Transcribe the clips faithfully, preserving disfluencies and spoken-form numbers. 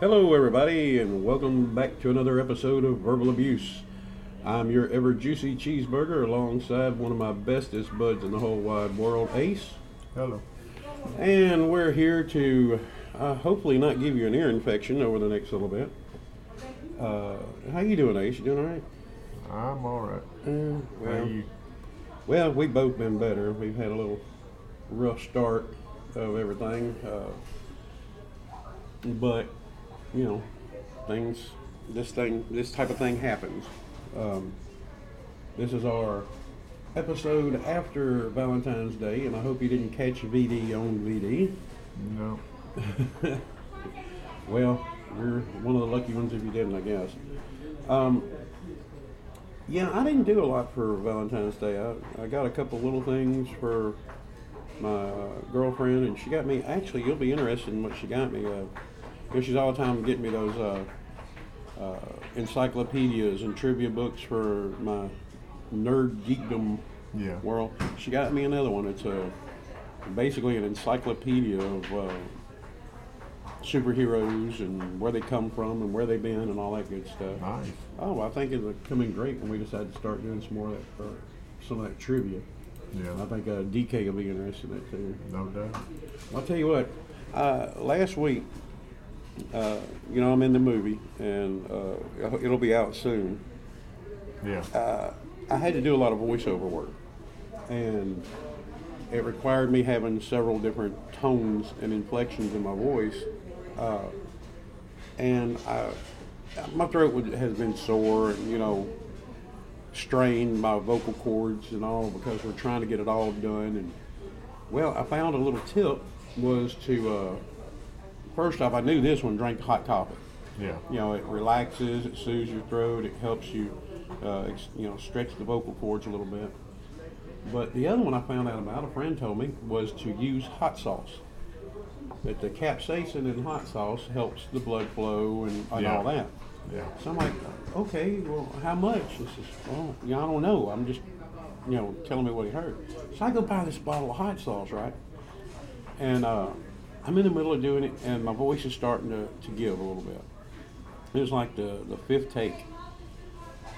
Hello everybody, and welcome back to another episode of Verbal Abuse. I'm your ever juicy Cheeseburger alongside one of my bestest buds in the whole wide world, Ace. Hello. And we're here to uh, hopefully not give you an ear infection over the next little bit. Uh, how you doing, Ace? You doing all right? I'm all right. Uh, well, how are you? Well, we've both been better. We've had a little rough start of everything, uh, but you know, things, this thing, this type of thing happens. Um, this is our episode after Valentine's Day, and I hope you didn't catch V D on V D. No. Well, you're one of the lucky ones if you didn't, I guess. Um, yeah, I didn't do a lot for Valentine's Day. I, I got a couple little things for my girlfriend, and she got me, actually, you'll be interested in what she got me. Uh, Because she's all the time getting me those uh, uh, encyclopedias and trivia books for my nerd geekdom yeah. world. She got me another one. It's a, basically an encyclopedia of uh, superheroes and where they come from and where they've been and all that good stuff. Nice. Oh, I think it's coming great when we decide to start doing some more of that, for some of that trivia. Yeah. I think uh, D K will be interested in that too. No doubt. I'll tell you what. Uh, last week. Uh, you know, I'm in the movie, and uh, it'll be out soon. Yeah. Uh, I had to do a lot of voiceover work, and it required me having several different tones and inflections in my voice. Uh, and I, my throat would, has been sore, and you know, strained my vocal cords and all because we're trying to get it all done. And well, I found a little tip was to. Uh, First off, I knew this one, drink hot coffee. Yeah. You know, it relaxes, it soothes your throat, it helps you, uh, ex- you know, stretch the vocal cords a little bit. But the other one I found out about, a friend told me, was to use hot sauce. That the capsaicin in hot sauce helps the blood flow and, and yeah. all that. Yeah. So I'm like, okay, well, how much? This is, well, you know, I don't know. I'm just, you know, telling me what he heard. So I go buy this bottle of hot sauce, right? And, uh, I'm in the middle of doing it, and my voice is starting to, to give a little bit. It was like the, the fifth take.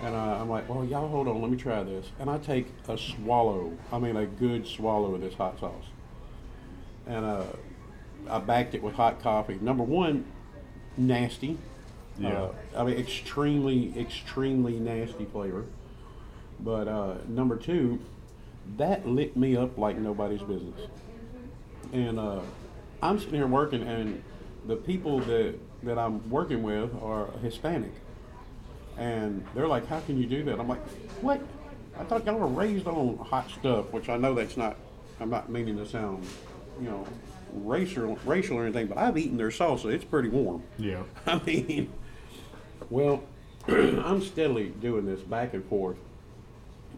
And I, I'm like, well, y'all hold on, let me try this. And I take a swallow, I mean a good swallow of this hot sauce. And uh, I backed it with hot coffee. Number one, nasty. Yeah. Uh, I mean, extremely, extremely nasty flavor. But uh, number two, that lit me up like nobody's business. And uh, I'm sitting here working, and the people that, that I'm working with are Hispanic. And they're like, how can you do that? I'm like, what? I thought y'all were raised on hot stuff, which I know that's not, I'm not meaning to sound, you know, racial, racial or anything, but I've eaten their salsa. It's pretty warm. Yeah. I mean, well, I'm steadily doing this back and forth.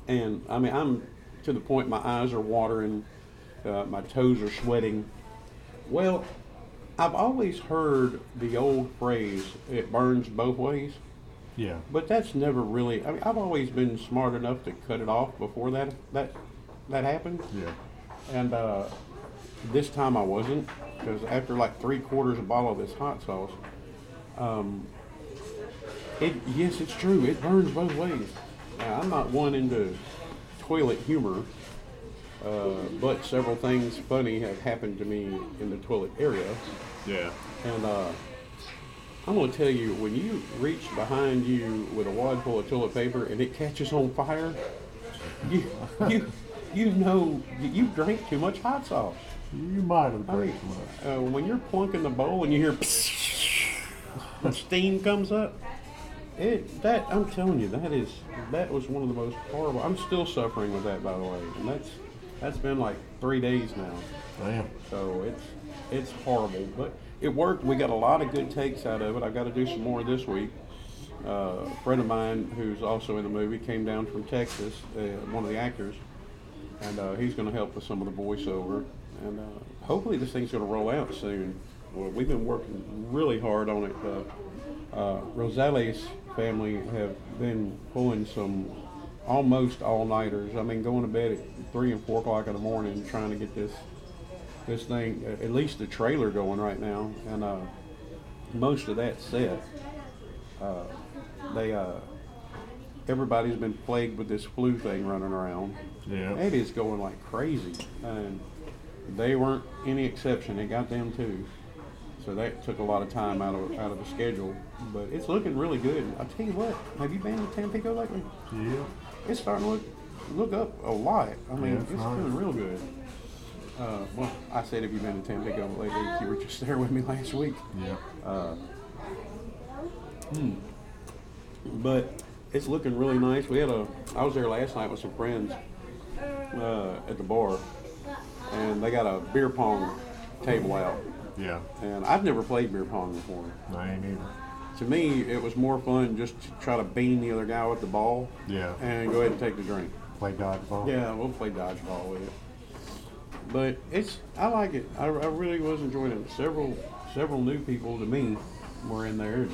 And, I mean, I'm to the point my eyes are watering, uh, my toes are sweating. Well, I've always heard the old phrase, it burns both ways. Yeah. But that's never really, I mean, I've always been smart enough to cut it off before that that, that happened. Yeah. And uh, this time I wasn't, because after like three quarters of a bottle of this hot sauce, um, it yes, it's true, it burns both ways. Now, I'm not one into toilet humor. Uh, but several things funny have happened to me in the toilet area. Yeah. And uh, I'm going to tell you, when you reach behind you with a wad full of toilet paper and it catches on fire, you you, you know you drank too much hot sauce. You might have drank too much. Uh, when you're plunking the bowl and you hear steam comes up, it that I'm telling you, that is that was one of the most horrible. I'm still suffering with that, by the way, and that's. That's been like three days now. Damn. So it's it's horrible, but it worked. We got a lot of good takes out of it. I got to do some more this week. Uh, a friend of mine who's also in the movie came down from Texas, uh, one of the actors, and uh, he's going to help with some of the voiceover. And uh, hopefully this thing's going to roll out soon. Well, we've been working really hard on it. Uh, uh, Rosales' family have been pulling some almost all-nighters. I mean, going to bed at three and four o'clock in the morning, trying to get this this thing, at least the trailer going right now. And uh, most of that set, uh, they uh, everybody's been plagued with this flu thing running around. Yeah, it is going like crazy, and they weren't any exception. It got them too, so that took a lot of time out of out of the schedule. But it's looking really good. I tell you what, have you been to Tampico lately? Yeah, it's starting to look look up a lot. I mean, yeah, it's feeling real good. Uh, well, I said if you've been to Tampico lately, you were just there with me last week. Yeah. Uh, hmm. But it's looking really nice. We had a. I was there last night with some friends uh, at the bar, and they got a beer pong table out. Yeah. And I've never played beer pong before. I ain't either. To me, it was more fun just to try to bean the other guy with the ball. Yeah. And go ahead and take the drink. Play dodgeball. Yeah, we'll play dodgeball with it. But it's, I like it. I, I really was enjoying it. Several several new people to me were in there.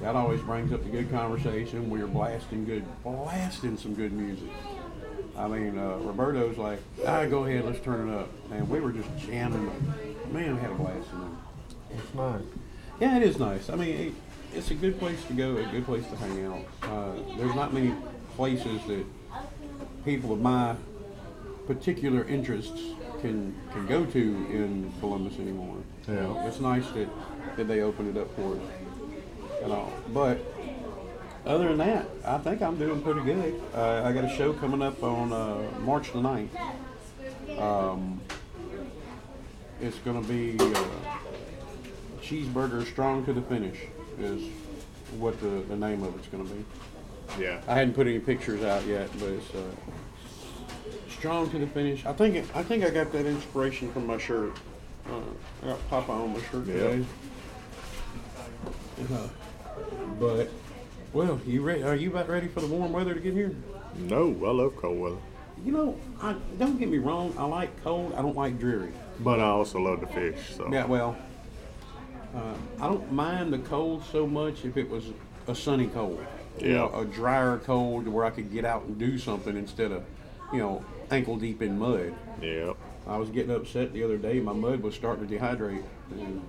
That always brings up the good conversation. We were blasting good, blasting some good music. I mean, uh, Roberto's like, all right, go ahead, let's turn it up. And we were just jamming. Man, we had a blast in there. It's nice. Yeah, it is nice. I mean, it, it's a good place to go, a good place to hang out. Uh, there's not many places that people of my particular interests can can go to in Columbus anymore. Yeah. It's nice that, that they opened it up for us and all. But other than that, I think I'm doing pretty good. Uh, I got a show coming up on uh, March the ninth. Um, it's going to be uh, Cheeseburger Strong to the Finish is what the, the name of it's going to be. Yeah. I hadn't put any pictures out yet, but it's... Uh, Strong to the Finish. I think it, I think I got that inspiration from my shirt. Uh, I got Papa on my shirt today. Yeah. Uh, but, well, you re- are you about ready for the warm weather to get here? No, I love cold weather. You know, I, don't get me wrong. I like cold. I don't like dreary. But I also love to fish. So. Yeah, well, uh, I don't mind the cold so much if it was a sunny cold. Yeah. You know, a drier cold where I could get out and do something instead of, you know, ankle deep in mud. Yeah. I was getting upset the other day. My mud was starting to dehydrate, and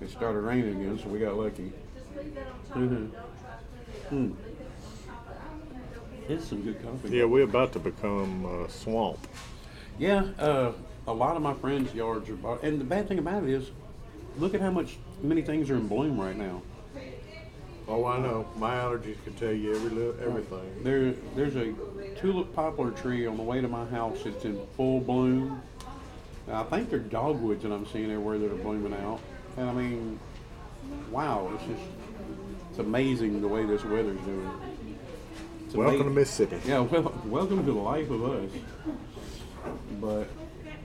it started raining again, so we got lucky. Mm-hmm. Mm. It's some good coffee. Yeah, we're about to become a uh, swamp. Yeah, uh, a lot of my friends' yards are... And the bad thing about it is, look at how much many things are in bloom right now. Oh, I know. My allergies can tell you every little, everything. There, there's a tulip poplar tree on the way to my house. It's in full bloom. I think they're dogwoods that I'm seeing everywhere that are blooming out. And I mean, wow, it's just, it's amazing the way this weather's doing. It's welcome amazing. To Mississippi. Yeah, well, welcome to the life of us. But,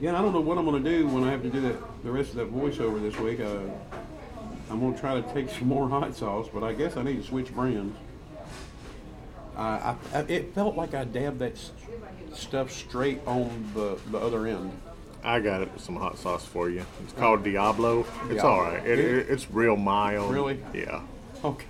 yeah, I don't know what I'm going to do when I have to do that, the rest of that voiceover this week. Uh, I'm going to try to take some more hot sauce, but I guess I need to switch brands. Uh, I, I, it felt like I dabbed that st- stuff straight on the, the other end. I got it with some hot sauce for you. It's called Diablo. Diablo. It's all right. It, it, it's real mild. Really? Yeah. Okay.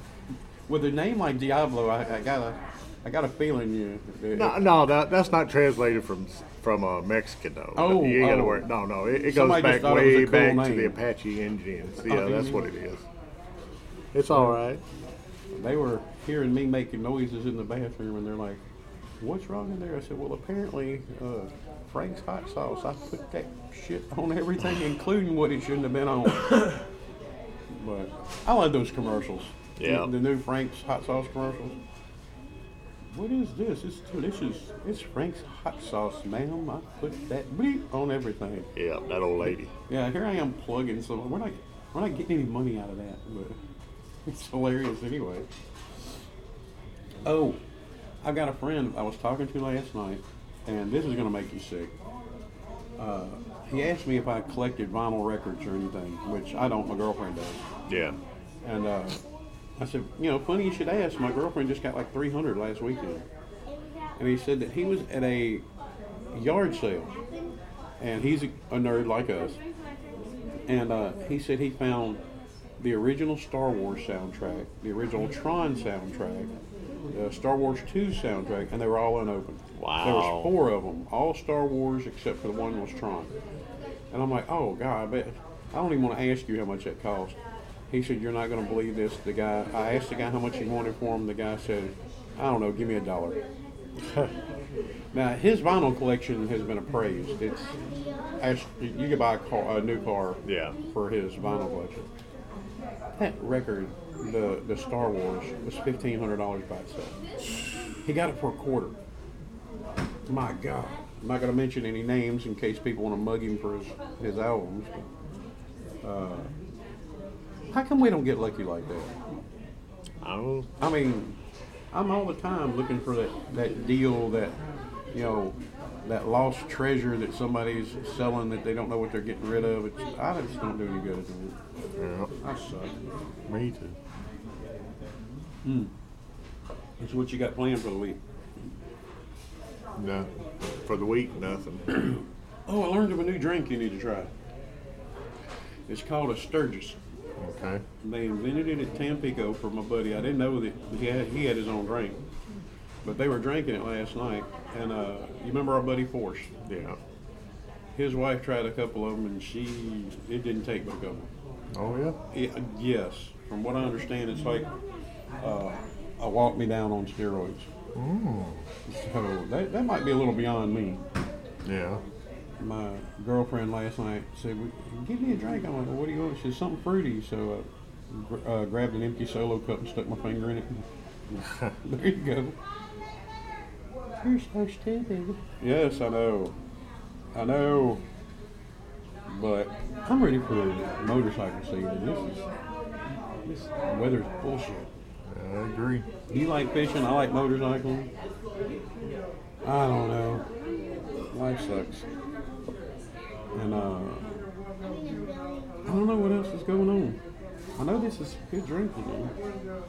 With a name like Diablo, I, I got a, I got a feeling you. It, no, no, that that's not translated from from a uh, Mexican though. Oh, you gotta oh. Work. No, no, it, it goes back way it cool back name. To the Apache Indians. Yeah, oh, that's what it is. It's all right. They were hearing me making noises in the bathroom, and they're like, "What's wrong in there?" I said, "Well, apparently, uh, Frank's hot sauce. I put that shit on everything, including what it shouldn't have been on." But I love those commercials. Yeah, the, the new Frank's hot sauce commercials. What is this? It's delicious. It's Frank's hot sauce, ma'am. I put that bleep on everything. Yeah, that old lady. Yeah, here I am plugging some. We're not, we're not getting any money out of that, but it's hilarious anyway. Oh, I've got a friend I was talking to last night, and this is going to make you sick. Uh, he asked me if I collected vinyl records or anything, which I don't. My girlfriend does. Yeah. And, uh... I said, you know, funny you should ask. My girlfriend just got like three hundred last weekend. And he said that he was at a yard sale. And he's a, a nerd like us. And uh, he said he found the original Star Wars soundtrack, the original Tron soundtrack, the Star Wars two soundtrack, and they were all unopened. Wow. There was four of them, all Star Wars except for the one was Tron. And I'm like, oh, God, I bet. I don't even want to ask you how much that cost. He said, "You're not going to believe this." The guy, I asked the guy how much he wanted for him. The guy said, "I don't know, give me a dollar." Now, his vinyl collection has been appraised. It's you could buy a, car, a new car yeah. for his vinyl collection. That record, the the Star Wars, was fifteen hundred dollars by itself. He got it for a quarter. My God. I'm not going to mention any names in case people want to mug him for his, his albums. But, uh, how come we don't get lucky like that? I don't I mean, I'm all the time looking for that, that deal, that, you know, that lost treasure that somebody's selling that they don't know what they're getting rid of. It's, I just don't do any good at it. Yeah. I suck. Me too. Mm. That's what you got planned for the week. No. For the week, nothing. Oh, I learned of a new drink you need to try. It's called a Sturgis. Okay. They invented it at Tampico for my buddy. I didn't know that he had, he had his own drink. But they were drinking it last night. And uh, you remember our buddy Force? Yeah. His wife tried a couple of them, and she, it didn't take but a couple. Oh, yeah? It, yes. From what I understand, it's like uh, a walk me down on steroids. Mm. So that, that might be a little beyond me. Yeah. My girlfriend last night said, "Give me a drink." I'm like, "Well, what do you want?" She said, "Something fruity." So I gr- uh, grabbed an empty Solo cup and stuck my finger in it. There you go. You're so stupid. Yes, I know. I know. But I'm ready for the motorcycle season. This is this weather's bullshit. I agree. You like fishing? I like motorcycling. I don't know. Life sucks. And uh, I don't know what else is going on. I know this is good drinking. Man.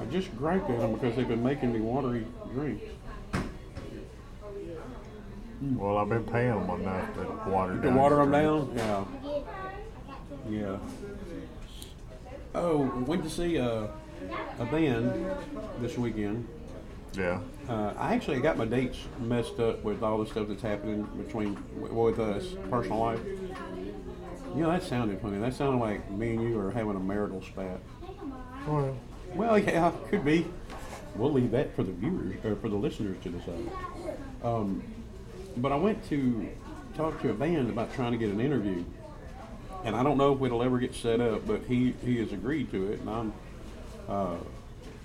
I just griped at them because they've been making me watery drinks. Mm. Well, I've been paying them enough to water you down. To water them drinks. Down? Yeah. Yeah. Oh, went to see uh. a band this weekend. Yeah. Uh, I actually got my dates messed up with all the stuff that's happening between with us personal life. You know, that sounded funny. That sounded like me and you are having a marital spat. Well, well, yeah, could be. We'll leave that for the viewers or for the listeners to decide. Um, but I went to talk to a band about trying to get an interview, and I don't know if it'll ever get set up. But he he has agreed to it, and I'm. Uh,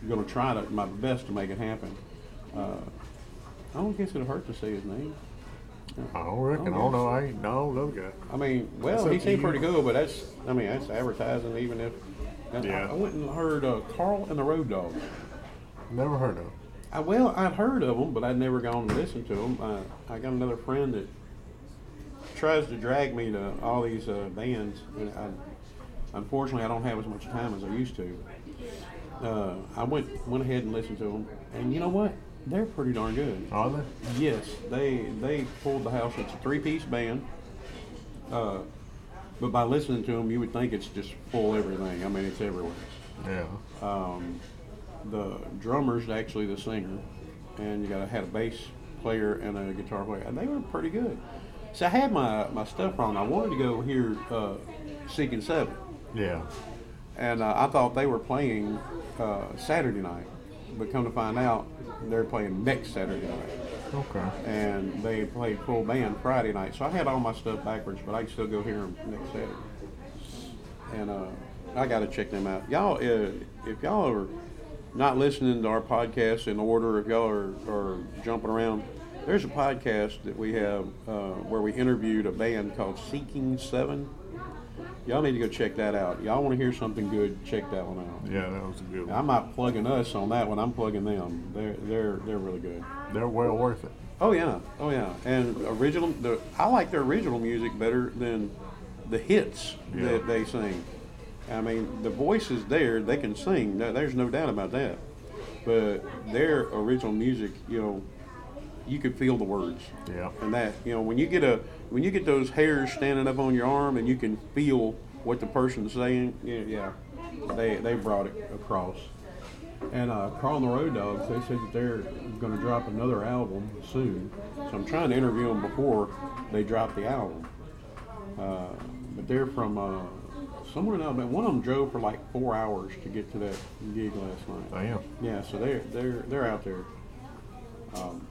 going to try to, my best to make it happen. Uh, I don't guess it'll hurt to say his name. I don't reckon. I don't know. I ain't no love guy. I mean, well, he seemed pretty good, but that's, I mean, that's advertising. Even if yeah. I, I went and heard uh, Carl and the Road Dogs. Never heard of them. I, well, I'd heard of them, but I'd never gone to listen to them. I, I got another friend that tries to drag me to all these uh, bands, and I, unfortunately, I don't have as much time as I used to. Uh, I went went ahead and listened to them, and you know what? They're pretty darn good. Are they? Yes, they they pulled the house. It's a three-piece band, uh, but by listening to them, you would think it's just full everything. I mean, it's everywhere. Yeah. Um, the drummer's actually the singer, and you got had a bass player and a guitar player, and they were pretty good. So I had my, my stuff wrong. I wanted to go hear uh, Seeking Seven. Yeah. And uh, I thought they were playing uh, Saturday night, but come to find out, they're playing next Saturday night. Okay. And they played full band Friday night, so I had all my stuff backwards, but I can still go hear them next Saturday. And uh, I got to check them out. Y'all, uh, if y'all are not listening to our podcast in order, if y'all are, are jumping around, there's a podcast that we have uh, where we interviewed a band called Seeking Seven. Y'all need to go check that out. Y'all want to hear something good, check that one out. Yeah, that was a good one. I'm not plugging us on that one. I'm plugging them. They're they're they're really good. They're well worth it. Oh, yeah. Oh, yeah. And original. The, I like their original music better than the hits yeah. that they sing. I mean, the voice is there. They can sing. There's no doubt about that. But their original music, you know, you could feel the words. Yeah. And that, you know, when you get a... When you get those hairs standing up on your arm and you can feel what the person's saying, yeah, yeah they they brought it across. And uh, Carl and the Road Dogs, they said that they're going to drop another album soon. So I'm trying to interview them before they drop the album. Uh, but they're from uh, somewhere in Alabama. One of them drove for like four hours to get to that gig last night. I am. Yeah, so they're they're they're out there. Um,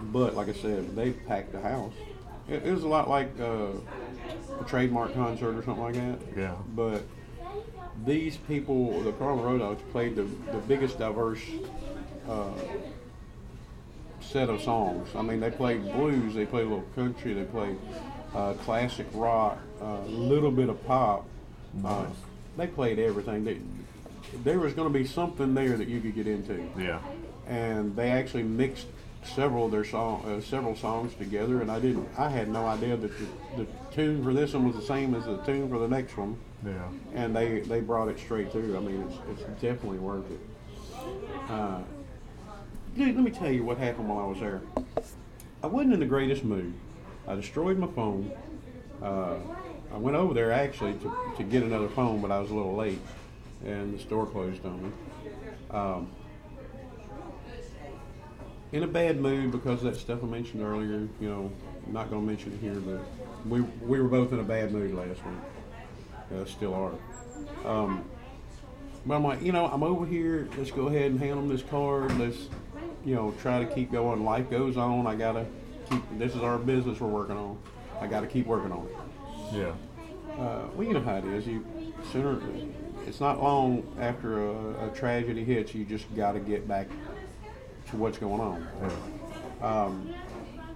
but like I said, they packed the house. It, it was a lot like uh, a Trademark concert or something like that. Yeah. But these people, the Carl and the Road Dogs, played the the biggest diverse uh, set of songs. I mean, they played blues, they played a little country, they played uh, classic rock, a uh, little bit of pop. Nice. Uh, they played everything. They, there was going to be something there that you could get into. Yeah. And they actually mixed several of their song, uh, several songs together, and I didn't, I had no idea that the, the tune for this one was the same as the tune for the next one. Yeah. And they, they brought it straight through. I mean, it's, it's definitely worth it. Uh, dude, let me tell you what happened while I was there. I wasn't in the greatest mood. I destroyed my phone. Uh, I went over there actually to, to get another phone, but I was a little late, and the store closed on me. Um, in a bad mood because of that stuff I mentioned earlier, you know, I'm not going to mention it here, but we we were both in a bad mood last week. Uh, still are. Um, but I'm like, you know, I'm over here, let's go ahead and hand them this card, let's, you know, try to keep going. Life goes on, I got to keep, this is our business we're working on, I got to keep working on it. Yeah. Uh, well, you know how it is, you sooner, it's not long after a, a tragedy hits, you just got to get back to what's going on. Yeah. Um,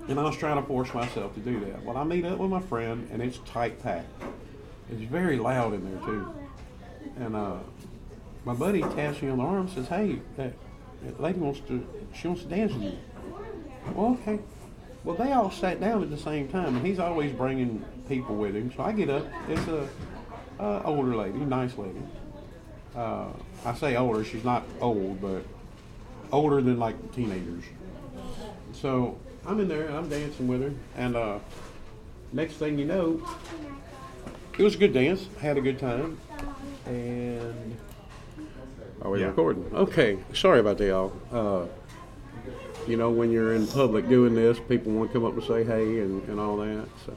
and I was trying to force myself to do that. Well, I meet up with my friend, and it's tight packed. It's very loud in there, too. And uh, my buddy taps me on the arm and says, hey, that, that lady wants to, she wants to dance with you. Well, okay. Well, they all sat down at the same time, and he's always bringing people with him. So I get up. It's a, a older lady, nice lady. Uh, I say older, she's not old, but older than like teenagers. So I'm in there and I'm dancing with her, and uh, next thing you know, it was a good dance, had a good time, and... Are we yeah. recording? Okay, sorry about that, y'all. Uh, you know, when you're in public doing this, people want to come up and say hey and, and all that. So.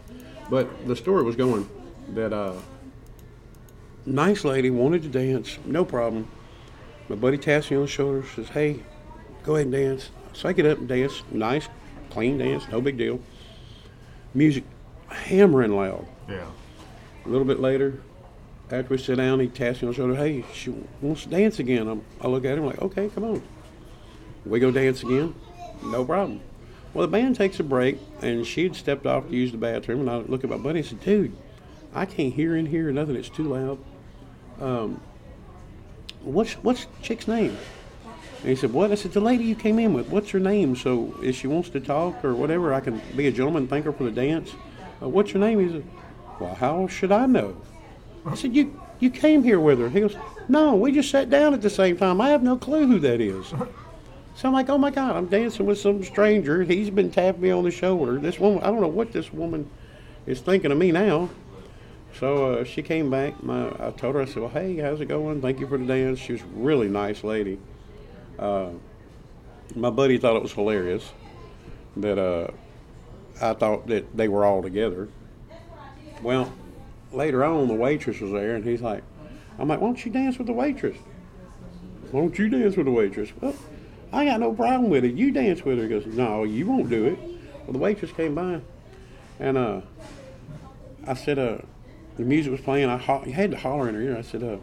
But the story was going that uh, nice lady wanted to dance, no problem. My buddy taps me on the shoulder, says, hey, go ahead and dance. So I get up and dance, nice, clean dance, no big deal. Music hammering loud. Yeah. A little bit later, after we sit down, he taps me on the shoulder, hey, she wants to dance again. I'm, I look at him like, okay, come on. We go dance again, no problem. Well, the band takes a break, and she had stepped off to use the bathroom, and I look at my buddy and said, dude, I can't hear in here or nothing, it's too loud. Um... What's what's the chick's name? And he said, what? I said, the lady you came in with, what's her name? So if she wants to talk or whatever, I can be a gentleman and thank her for the dance. Uh, what's her name? He said, well, how should I know? I said, you you came here with her. He goes, no, we just sat down at the same time. I have no clue who that is. So I'm like, oh, my God, I'm dancing with some stranger. He's been tapping me on the shoulder. This woman, I don't know what this woman is thinking of me now. So uh, she came back. My, I told her, I said, well, hey, how's it going? Thank you for the dance. She was a really nice lady. Uh, my buddy thought it was hilarious that uh, I thought that they were all together. Well, later on, the waitress was there, and he's like, I'm like, why don't you dance with the waitress? Why don't you dance with the waitress? Well, I got no problem with it. You dance with her. He goes, no, you won't do it. Well, the waitress came by, and uh, I said, uh, the music was playing. I ho- had to holler in her ear. I said, uh,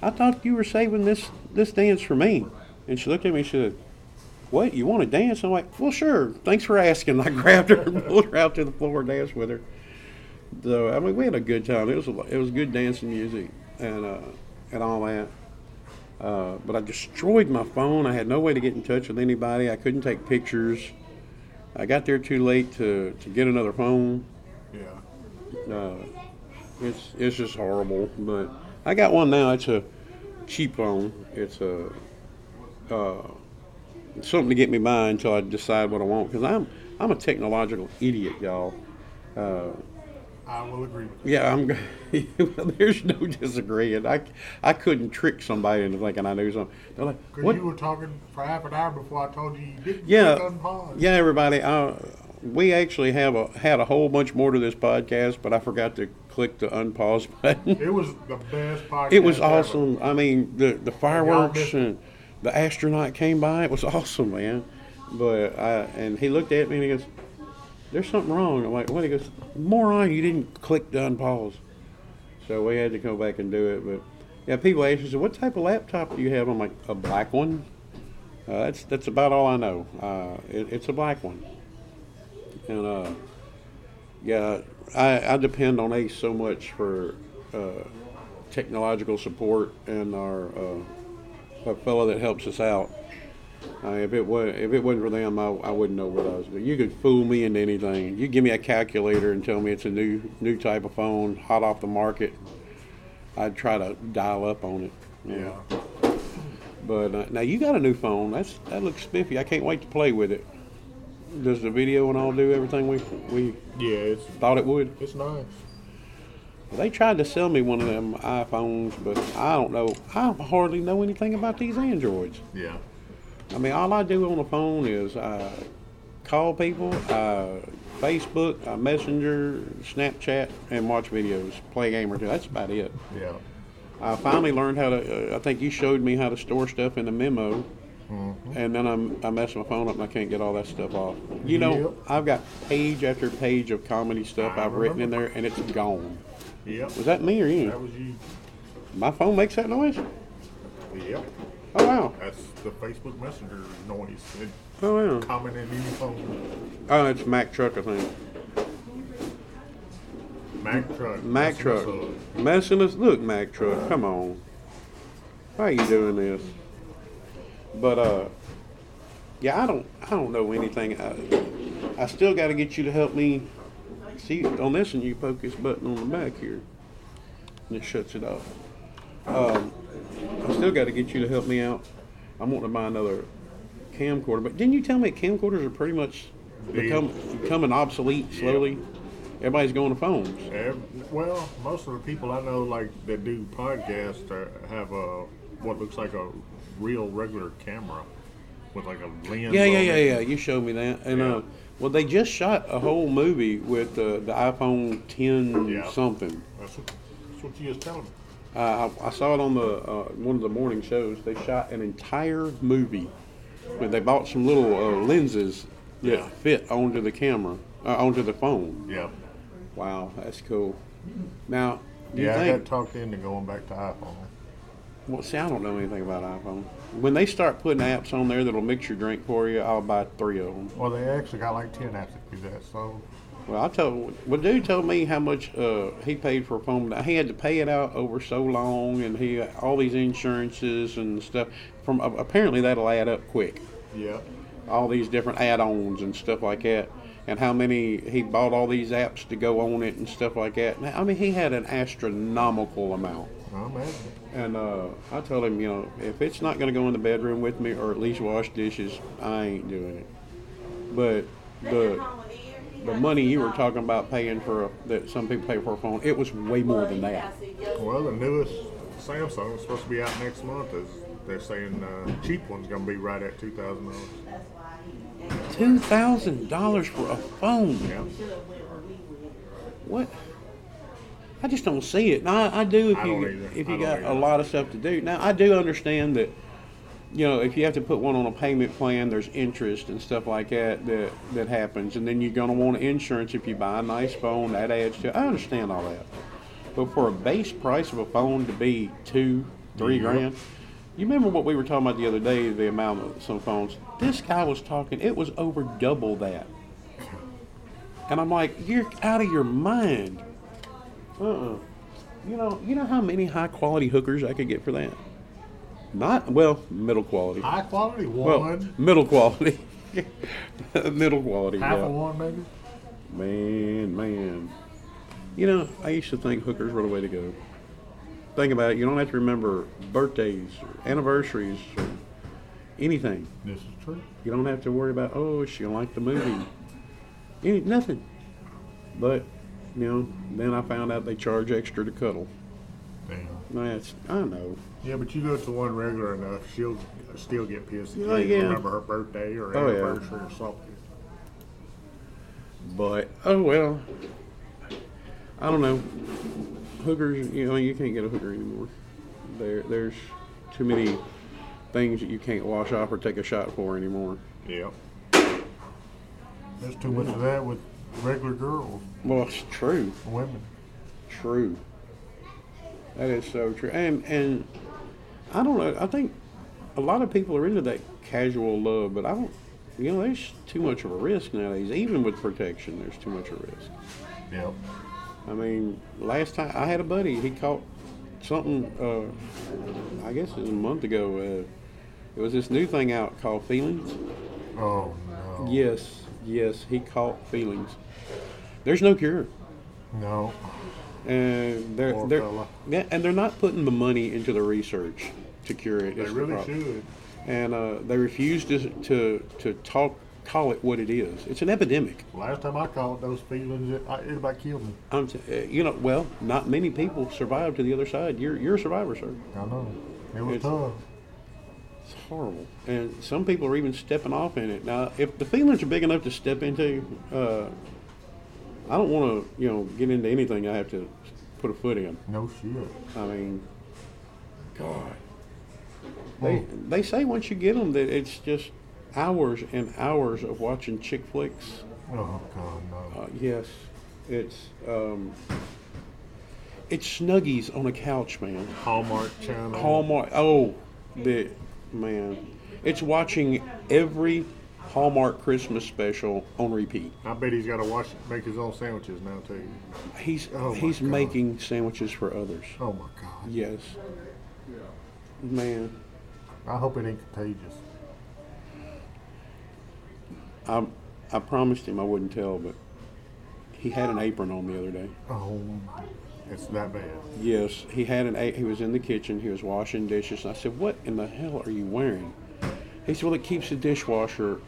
I thought you were saving this, this dance for me. And she looked at me and she said, what, you want to dance? I'm like, well, sure. Thanks for asking. I grabbed her and pulled her out to the floor and danced with her. So, I mean, we had a good time. It was a, it was good dancing music and uh, and all that. Uh, but I destroyed my phone. I had no way to get in touch with anybody. I couldn't take pictures. I got there too late to, to get another phone. Yeah. Uh, It's it's just horrible, but I got one now. It's a cheap phone. It's a uh, something to get me by until I decide what I want. Because I'm I'm a technological idiot, y'all. Uh, I will agree with that. Yeah, I'm. There's no disagreeing. I, I couldn't trick somebody into thinking I knew something. They're like, what? You were talking for half an hour before I told you you didn't. Yeah, yeah, everybody. I, we actually have a had a whole bunch more to this podcast, but I forgot to click the unpause button. It was the best podcast. It was awesome. Ever. I mean, the, the fireworks and the astronaut came by. It was awesome, man. But I and he looked at me and he goes, "There's something wrong." I'm like, "What?" He goes, "Moron, you didn't click the unpause." So we had to go back and do it. But yeah, people ask me, "What type of laptop do you have?" I'm like, "A black one." Uh, that's that's about all I know. Uh, it, it's a black one. And uh, yeah, I, I depend on Ace so much for uh, technological support and our, uh, our fellow that helps us out. Uh, if it was if it wasn't for them, I, I wouldn't know what I was doing. You could fool me into anything. You give me a calculator and tell me it's a new new type of phone, hot off the market. I'd try to dial up on it. Yeah. But uh, now you got a new phone. That's that looks spiffy. I can't wait to play with it. Does the video and all do everything we we yeah, it's, thought it would? It's nice. They tried to sell me one of them iPhones, but I don't know. I hardly know anything about these Androids. Yeah. I mean, all I do on the phone is I call people, I Facebook, I Messenger, Snapchat, and watch videos, play a game or two. That's about it. Yeah. I finally learned how to, uh, I think you showed me how to store stuff in a memo, mm-hmm. and then I'm, I mess my phone up and I can't get all that stuff off. You know, yep. I've got page after page of comedy stuff I I've remember. written in there, and it's gone. Yep. Was that me or you? That was you. My phone makes that noise? Yep. Oh, wow. That's the Facebook Messenger noise. It oh, yeah. Commented in your phone. Oh, it's Mac Truck, I think. Mac Truck. Mac Truck. Messing us. Look, Mac Truck, come on. Why are you doing this? But, uh, yeah, I don't I don't know anything. I, I still got to get you to help me. See, on this, and you poke this button on the back here, and it shuts it off. Um, I still got to get you to help me out. I'm wanting to buy another camcorder, but didn't you tell me camcorders are pretty much become, becoming obsolete slowly? Yep. Everybody's going to phones. Every, well, most of the people I know, like that do podcasts, are, have a what looks like a real regular camera with like a lens. Yeah, yeah, yeah, yeah. You showed me that, and yeah. uh, well, they just shot a whole movie with uh, the iPhone ten yeah. something. That's what, that's what you was telling me. Uh, I, I saw it on the uh, one of the morning shows. They shot an entire movie, but they bought some little uh, lenses that yeah. fit onto the camera, uh, onto the phone. Yeah. Wow, that's cool. Now, do yeah, you think, I got talked into going back to iPhone. Well, see, I don't know anything about iPhone. When they start putting apps on there that'll mix your drink for you, I'll buy three of them. Well, they actually got like ten apps that do that. So. Well, I told, well, dude told me how much uh, he paid for a phone. He had to pay it out over so long, and he all these insurances and stuff. From uh, apparently that'll add up quick. Yeah. All these different add-ons and stuff like that, and how many he bought all these apps to go on it and stuff like that. I mean, he had an astronomical amount. I imagine. And uh, I told him, you know, if it's not going to go in the bedroom with me or at least wash dishes, I ain't doing it. But the the money you were talking about paying for a, that some people pay for a phone, it was way more than that. Well, the newest Samsung is supposed to be out next month. Is they're saying the uh, cheap one's going to be right at two thousand dollars. two thousand dollars for a phone? Yeah. What? I just don't see it. Now, I, I do if I you if you got either. a lot of stuff to do. Now, I do understand that, you know, if you have to put one on a payment plan, there's interest and stuff like that that, that happens. And then you're going to want insurance if you buy a nice phone. That adds to it. I understand all that. But for a base price of a phone to be two, three mm-hmm. grand, you remember what we were talking about the other day, the amount of some phones. This guy was talking, it was over double that. And I'm like, you're out of your mind. Uh-uh. You know, you know how many high-quality hookers I could get for that? Not, well, middle quality. High quality? One? Well, middle quality. middle quality, Half yeah. a one, maybe? Man, man. You know, I used to think hookers were the way to go. Think about it. You don't have to remember birthdays or anniversaries or anything. This is true. You don't have to worry about, oh, is she going to like the movie? Any, nothing. But... You know, then I found out they charge extra to cuddle. Damn. That's, I know. Yeah, but you go to one regular enough, she'll still get pissed if oh, you yeah. remember her birthday or oh, anniversary yeah. or something. But, oh well. I don't know. Hookers, you know, you can't get a hooker anymore. There, there's too many things that you can't wash off or take a shot for anymore. Yeah. There's too much of that with regular girls. Well, it's true. Women. True. That is so true. And and I don't know. I think a lot of people are into that casual love, but I don't. You know, there's too much of a risk nowadays. Even with protection, there's too much of a risk. Yep. I mean, last time I had a buddy, he caught something. Uh, I guess it was a month ago. Uh, it was this new thing out called feelings. Oh no. Yes, yes, he caught feelings. There's no cure. No. And they're Poor they're yeah, and they're not putting the money into the research to cure it. They really the should. And uh, they refuse to to to talk. Call it what it is. It's an epidemic. Last time I caught those feelings, it, it about killed me. I'm t- you know, well, not many people survive to the other side. You're you're a survivor, sir. I know. It was it's, tough. It's horrible, and some people are even stepping off in it. Now, if the feelings are big enough to step into, uh, I don't want to, you know, get into anything I have to put a foot in. No shit. I mean, God. They hmm. they say once you get them that it's just. Hours and hours of watching chick flicks. Oh God, no. Uh, yes, it's um, it's snuggies on a couch, man. Hallmark Channel. Hallmark. Oh, the man. It's watching every Hallmark Christmas special on repeat. I bet he's got to watch make his own sandwiches now too. He's oh he's God. making sandwiches for others. Oh my God. Yes. Man. I hope it ain't contagious. I I promised him I wouldn't tell, but he had an apron on the other day. Oh, it's that bad. Yes, he had an apron. He was in the kitchen. He was washing dishes. And I said, "What in the hell are you wearing?" He said, "Well, it keeps the dishwasher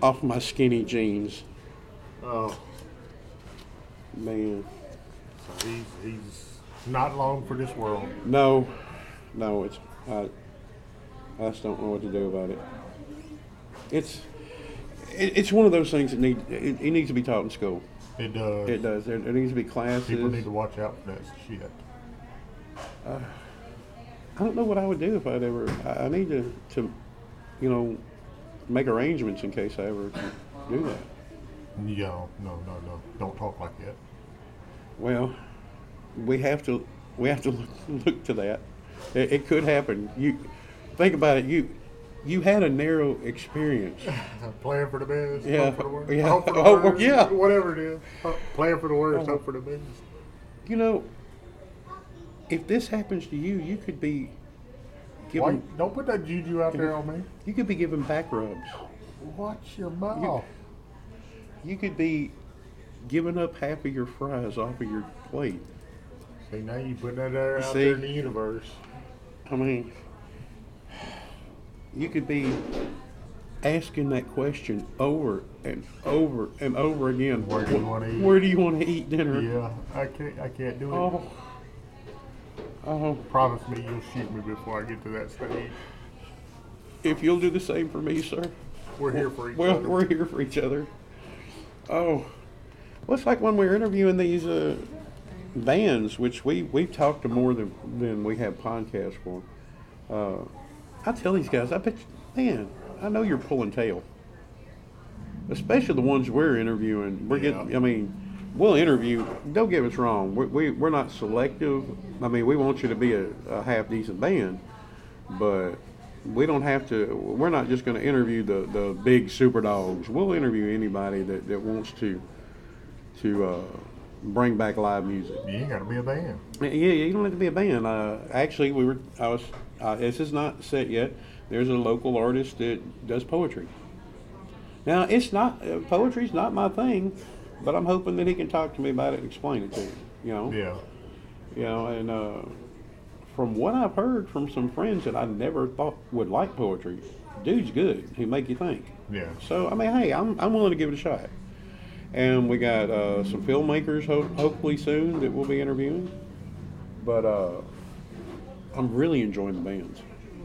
off my skinny jeans." Oh, man. So he's he's not long for this world. No, no, it's I. I just don't know what to do about it. It's. It's one of those things that need it, it needs to be taught in school. It does. It does. There, there needs to be classes. People need to watch out for that shit. Uh, I don't know what I would do if I'd ever. I, I need to, to, you know, make arrangements in case I ever do that. Yeah. No. No. No. Don't talk like that. Well, we have to. We have to look, look to that. It, it could happen. You think about it. You. You had a narrow experience. Playing for the best, yeah. hope for the worst, yeah. hope for the worst, oh, yeah. whatever it is. Hope, playing for the worst, oh. hope for the best. You know, if this happens to you, you could be given... Why? Don't put that juju out there on me. You could be given back rubs. Watch your mouth. You, you could be giving up half of your fries off of your plate. See, now you're putting that out See, there in the universe. I mean... You could be asking that question over and over and over again. Where do you want to eat? Where do you want to eat dinner? Yeah, I can't. I can't do it. Oh, oh. Promise me you'll shoot me before I get to that stage. If you'll do the same for me, sir. We're here for each well, other. We're here for each other. Oh, well, it's like when we were interviewing these uh, bands, which we we've talked to more than than we have podcasts for. Uh, I tell these guys, I bet, you, man, I know you're pulling tail. Especially the ones we're interviewing. We're yeah. getting, I mean, we'll interview. Don't get us wrong. We, we we're not selective. I mean, we want you to be a, a half decent band, but we don't have to. We're not just going to interview the, the big super dogs. We'll interview anybody that, that wants to to uh, bring back live music. You ain't got to be a band. Yeah, you don't have to be a band. Uh, actually, we were. I was. Uh, this is not set yet. There's a local artist that does poetry. Now, it's not uh, poetry's not my thing, but I'm hoping that he can talk to me about it and explain it to you. You know. Yeah. You know, and uh, from what I've heard from some friends that I never thought would like poetry, dude's good. He make you think. Yeah. So I mean, hey, I'm I'm willing to give it a shot. And we got uh, some filmmakers ho- hopefully soon that we'll be interviewing. But. Uh, I'm really enjoying the bands.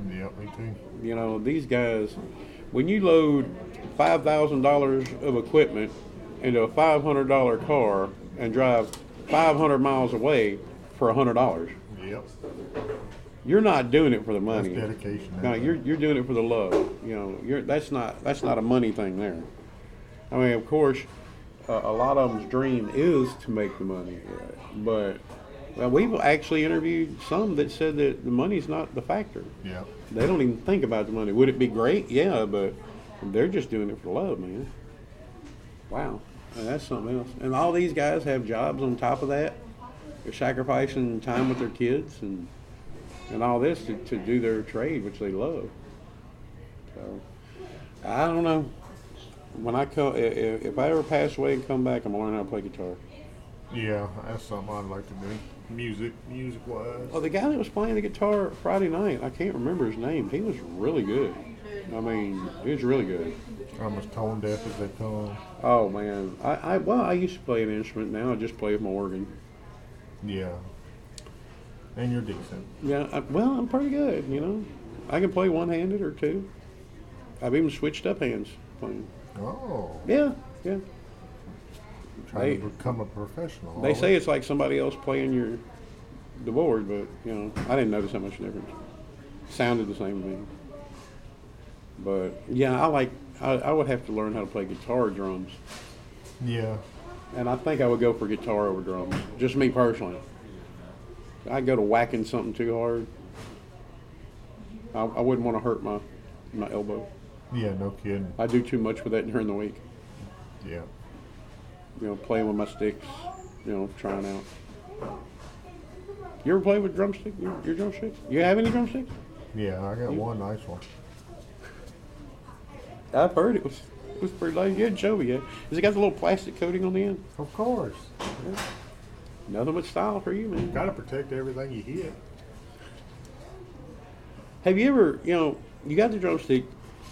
Yeah, me too. You know, these guys, when you load five thousand dollars of equipment into a five hundred dollars car and drive five hundred miles away for one hundred dollars. Yep. You're not doing it for the money. That's dedication. No, you're you're doing it for the love. You know, you're that's not that's not a money thing there. I mean, of course, uh, a lot of them's dream is to make the money, but well, we've actually interviewed some that said that the money's not the factor. Yeah. They don't even think about the money. Would it be great? Yeah, but they're just doing it for love, man. Wow, and that's something else. And all these guys have jobs on top of that. They're sacrificing time with their kids and and all this to, to do their trade, which they love. So I don't know. When I come, if, if I ever pass away and come back, I'm gonna learn how to play guitar. Yeah, that's something I'd like to do. Music, music-wise. Well, the guy that was playing the guitar Friday night, I can't remember his name. He was really good. I mean, he was really good. I'm as tone deaf as they come. Oh man, I, I well, I used to play an instrument. Now I just play with my organ. Yeah. And you're decent. Yeah, I, well, I'm pretty good, you know. I can play one-handed or two. I've even switched up hands playing. Oh. Yeah, yeah. You're trying they, to become a professional. They always say it's like somebody else playing your the board, but, you know, I didn't notice that much difference. Sounded the same to me. But, yeah, I like, I, I would have to learn how to play guitar drums. Yeah. And I think I would go for guitar over drums, just me personally. I go to whacking something too hard. I, I wouldn't want to hurt my, my elbow. Yeah, no kidding. I do too much with that during the week. Yeah. You know, playing with my sticks, you know, trying out. You ever play with drumstick? Your, your drumsticks? You have any drumsticks? Yeah, I got you? One nice one. I've heard it was it was pretty nice. You didn't show me yet. Has it got the little plastic coating on the end? Of course. Yeah. Nothing but style for you, man. You gotta protect everything you hit. Have you ever, you know, you got the drumstick,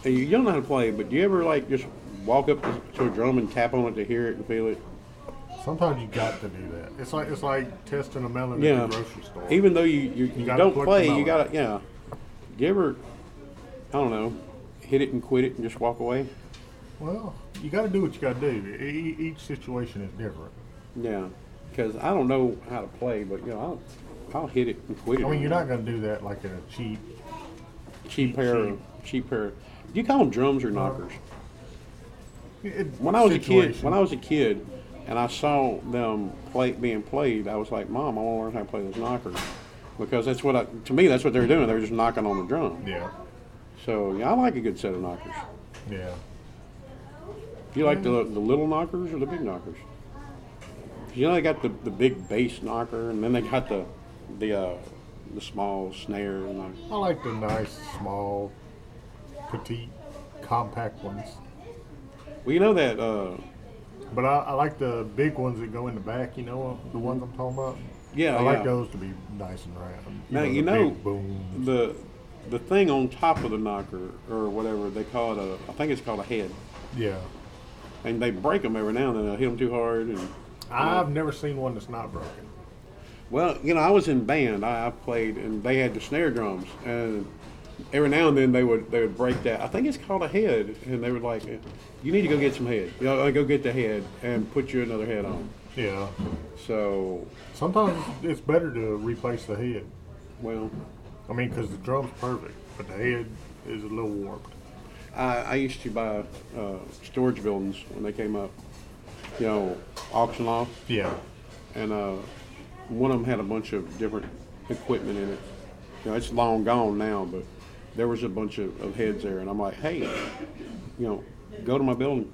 and you don't know how to play, but do you ever, like, just walk up to a drum and tap on it to hear it and feel it? Sometimes you got to do that. It's like it's like testing a melody yeah. at the grocery store. Even though you, you, you, you don't play, you gotta, yeah. Do you ever, I don't know, hit it and quit it and just walk away? Well, you gotta do what you gotta do. E- each situation is different. Yeah. Because I don't know how to play, but, you know, I'll, I'll hit it and quit it. I mean, you're not going to do that like in a cheap... Cheap pair. Cheap. cheap pair. Do you call them drums or knockers? It, when I was situation. a kid, when I was a kid, and I saw them play being played, I was like, Mom, I want to learn how to play those knockers. Because that's what I... To me, that's what they're doing. They're just knocking on the drum. Yeah. So, yeah, I like a good set of knockers. Yeah. Do you like the, the little knockers or the big knockers? You know, they got the, the big bass knocker, and then they got the the uh, the small snare. And like, I like the nice, small, petite, compact ones. Well, you know that... Uh, but I, I like the big ones that go in the back, you know, the ones I'm talking about? Yeah, I yeah. like those to be nice and round. You now, know, you know, the, the thing on top of the knocker, or whatever, they call it a... I think it's called a head. Yeah. And they break them every now and then. They'll hit them too hard, and... I've never seen one that's not broken. Well, you know, I was in band. I, I played, and they had the snare drums, and every now and then they would they would break that. I think it's called a head, and they were like, "You need to go get some head. You know, go get the head and put you another head on." Yeah. So sometimes it's better to replace the head. Well, I mean, because the drum's perfect, but the head is a little warped. I, I used to buy uh, storage buildings when they came up. You know, auction off. Yeah. And uh, one of them had a bunch of different equipment in it. You know, it's long gone now, but there was a bunch of, of heads there, and I'm like, hey, you know, go to my building,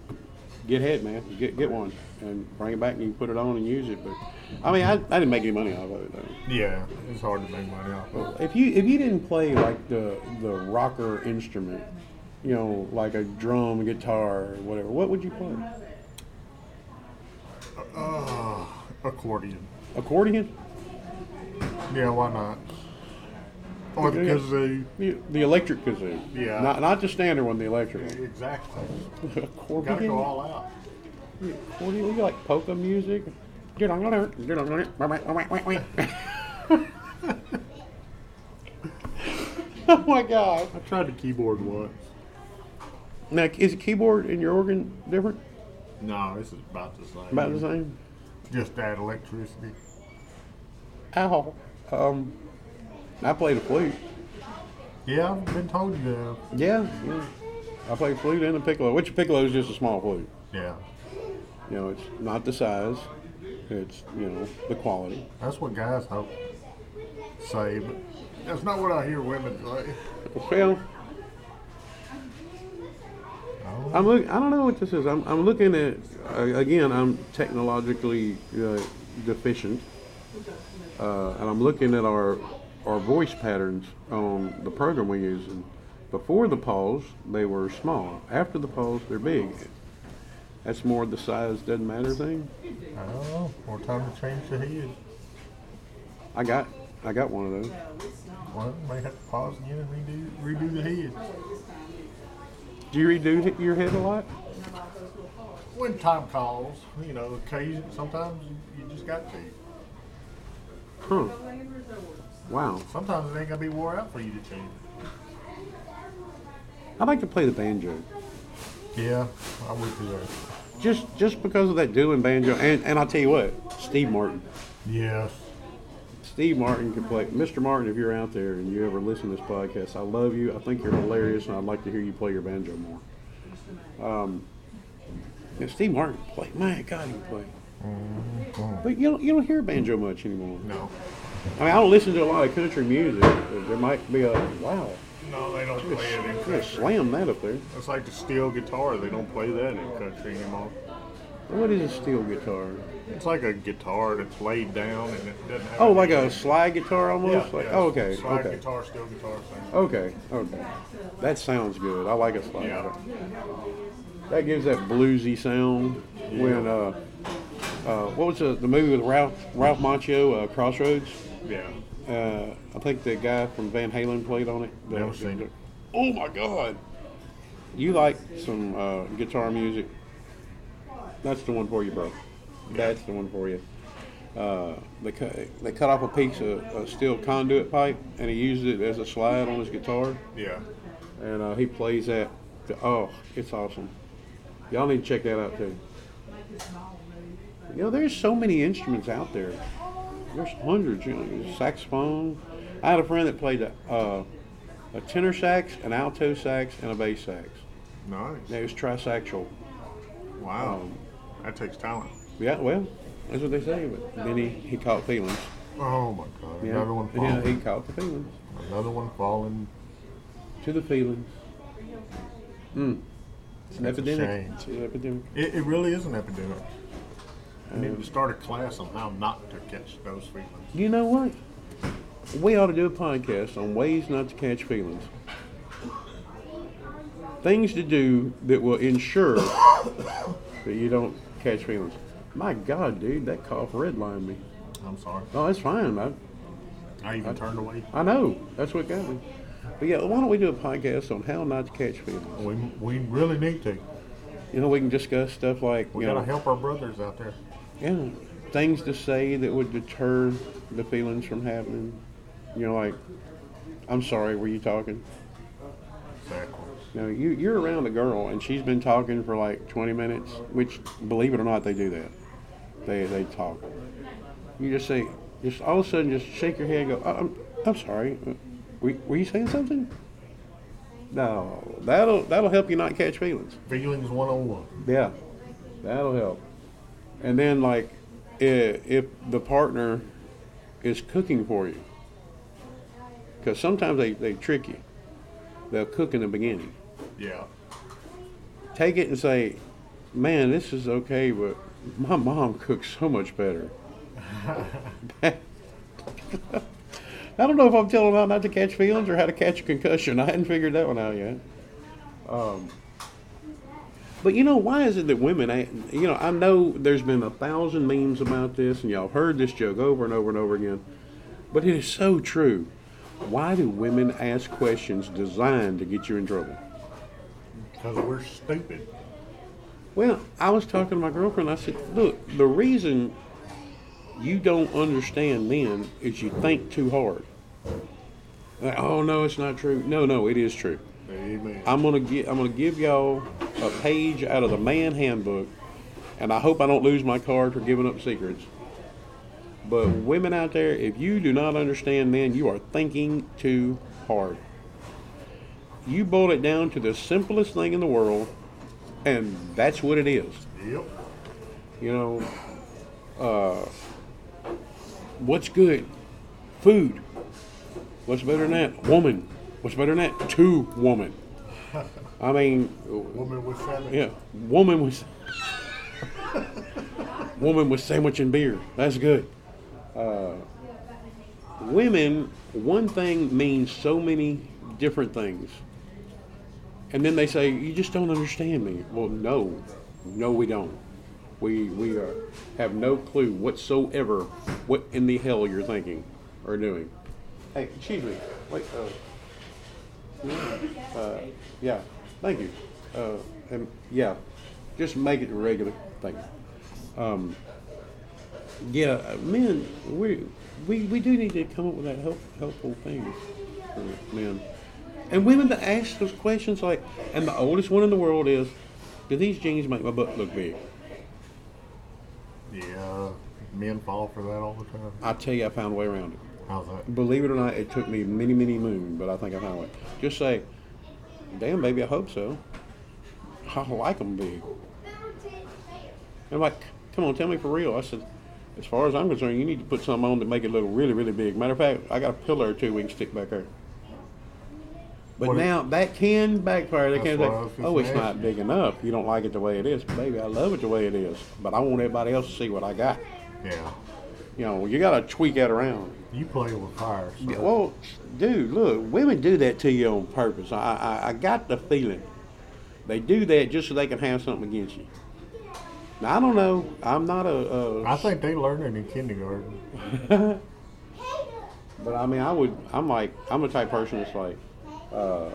get head, man, get get one, and bring it back, and you can put it on and use it. But I mean, I, I didn't make any money off of it though. Yeah, it's hard to make money off of it. If you if you didn't play like the the rocker instrument, you know, like a drum, guitar, or whatever, what would you play? Uh, accordion. Accordion? Yeah, why not? Or the kazoo. The, the electric kazoo. Yeah. Not not the standard one, the electric one. Exactly. Accordion? Gotta go all out. Yeah, accordion? You like polka music? Get on it. Get on it. Oh my God. I tried the keyboard once. Now, is the keyboard and your organ different? No, this is about the same. About the same? Just add electricity. Ow. Um, I played the flute. Yeah, I've been told you that. Yeah, yeah. I play flute and a piccolo, which a piccolo is just a small flute. Yeah. You know, it's not the size, it's, you know, the quality. That's what guys hope say, but that's not what I hear women say. Well, oh. I'm look, I don't know what this is. I'm, I'm looking at, uh, again, I'm technologically uh, deficient, uh, and I'm looking at our our voice patterns on the program we use. And before the pause, they were small. After the pause, they're big. That's more the size doesn't matter thing. I don't know. More time to change the head. I got, I got one of those. Well, we may have to pause again and redo, redo the head. Do you redo your head a lot? When time calls, you know, occasion. Sometimes you just got to. Hmm. Wow. Sometimes it ain't gonna be wore out for you to change. I like to play the banjo. Yeah, I would do that. Just just because of that dueling banjo, and, and I'll tell you what, Steve Martin. Yes. Steve Martin can play. Mister Martin, if you're out there and you ever listen to this podcast, I love you. I think you're hilarious, and I'd like to hear you play your banjo more. Um, and Steve Martin can play. My God, he can play. Mm-hmm. But you don't, you don't hear banjo much anymore. No. I mean, I don't listen to a lot of country music. There might be a, wow. No, they don't play it in country. Slam that up there. It's like the steel guitar. They don't play that in country anymore. What is a steel guitar? It's like a guitar that's laid down and it doesn't have. Oh, like a slide guitar almost? Yeah, like, yeah. Oh, okay. Slide okay. guitar, steel guitar thing. Okay, okay. That sounds good. I like a slide yeah. guitar. That gives that bluesy sound yeah. when, uh, uh, what was the, the movie with Ralph, Ralph Macchio, uh, Crossroads? Yeah. Uh, I think the guy from Van Halen played on it. Never seen it. Oh my God! You like some uh, guitar music? That's the one for you, bro. That's the one for you. Uh, they cut they cut off a piece of a steel conduit pipe and he used it as a slide on his guitar. Yeah. And uh, he plays that. Oh, it's awesome. Y'all need to check that out too. You know, there's so many instruments out there. There's hundreds, you know, saxophone. I had a friend that played a, uh, a tenor sax, an alto sax, and a bass sax. Nice. And it was trisaxual. Wow. Um, that takes talent. Yeah, well, that's what they say, but then he, he caught feelings. Oh, my God. Yeah. Another one falling. Yeah, he caught the feelings. Another one falling. To the feelings. Mm. It's an it's epidemic. It's an epidemic. It, it really is an epidemic. I need to start a class on how not to catch those feelings. You know what? We ought to do a podcast on ways not to catch feelings. Things to do that will ensure that you don't catch feelings. My God, dude, that cough redlined me. I'm sorry. Oh, that's fine. I, I even I, turned away. I know. That's what got me. But yeah, why don't we do a podcast on how not to catch feelings? We we really need to. You know, we can discuss stuff like... We got to help our brothers out there. Yeah, things to say that would deter the feelings from happening. You know, like, I'm sorry, were you talking? Exactly. You know, you, you're around a girl, and she's been talking for like twenty minutes, which, believe it or not, they do that. They they talk. You just say, just all of a sudden, just shake your head and go, I'm, I'm sorry, were, were you saying something? No, that'll that'll help you not catch feelings. Feelings one oh one. Yeah, that'll help. And then, like, if, if the partner is cooking for you, because sometimes they, they trick you. They'll cook in the beginning. Yeah. Take it and say, man, this is okay, but my mom cooks so much better. I don't know if I'm telling them how not to catch feelings or how to catch a concussion. I hadn't figured that one out yet. Um. But you know, why is it that women, you know, I know there's been a thousand memes about this, and y'all heard this joke over and over and over again, but it is so true. Why do women ask questions designed to get you in trouble? Because we're stupid. Well, I was talking to my girlfriend, I said, look, the reason you don't understand men is you think too hard. Like, oh, no, it's not true. No, no, it is true. Amen. I'm gonna get. I'm gonna give y'all a page out of the man handbook And I hope I don't lose my card for giving up secrets. But women out there, if you do not understand men, you are thinking too hard. You boil it down to the simplest thing in the world, and that's what it is. Yep. You know, uh, what's good? Food. What's better than that? Woman. What's better than that? Two woman. I mean, woman with salmon. Yeah, woman with woman with sandwich and beer. That's good. Uh, women, one thing means so many different things. And then they say, you just don't understand me. Well, no, no, we don't. We we uh, have no clue whatsoever what in the hell you're thinking or doing. Hey, excuse me. Wait. Uh, uh, yeah. Thank you. Uh, and yeah, just make it regular. Thank you. Um, yeah, men, we we we do need to come up with that help, helpful thing for men. And women to ask those questions like, and the oldest one in the world is, do these jeans make my butt look big? Yeah, men fall for that all the time. I tell you, I found a way around it. How's that? Believe it or not, it took me many, many moons, but I think I found a way. Just say, damn, baby, I hope so. I like them big. And I'm like, come on, tell me for real. I said, as far as I'm concerned, you need to put something on to make it look really, really big. Matter of fact, I got a pillow or two we can stick back there. But what now, is, that can backfire. They can't say, oh, it's not big enough. You don't like it the way it is. Baby, I love it the way it is. But I want everybody else to see what I got. Yeah. You know, you got to tweak that around. You play with fire. So. Yeah, well, dude, look, women do that to you on purpose. I, I I got the feeling. They do that just so they can have something against you. Now, I don't know. I'm not a... a I think they learn it in kindergarten. But, I mean, I would... I'm like... I'm the type person that's like... Uh,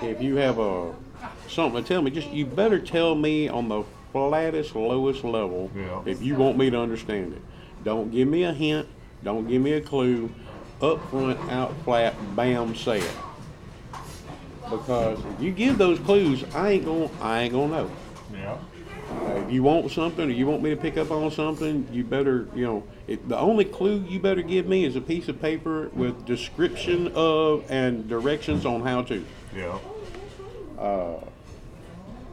if you have a something to tell me, just you better tell me on the flattest, lowest level. Yeah. If you want me to understand it, don't give me a hint, don't give me a clue. Up front, out flat, bam, say it. Because if you give those clues, I ain't gonna, I ain't gonna know. Yeah. Uh, if you want something, or you want me to pick up on something, you better, you know. It, the only clue you better give me is a piece of paper with description of and directions on how to. Yeah. Uh,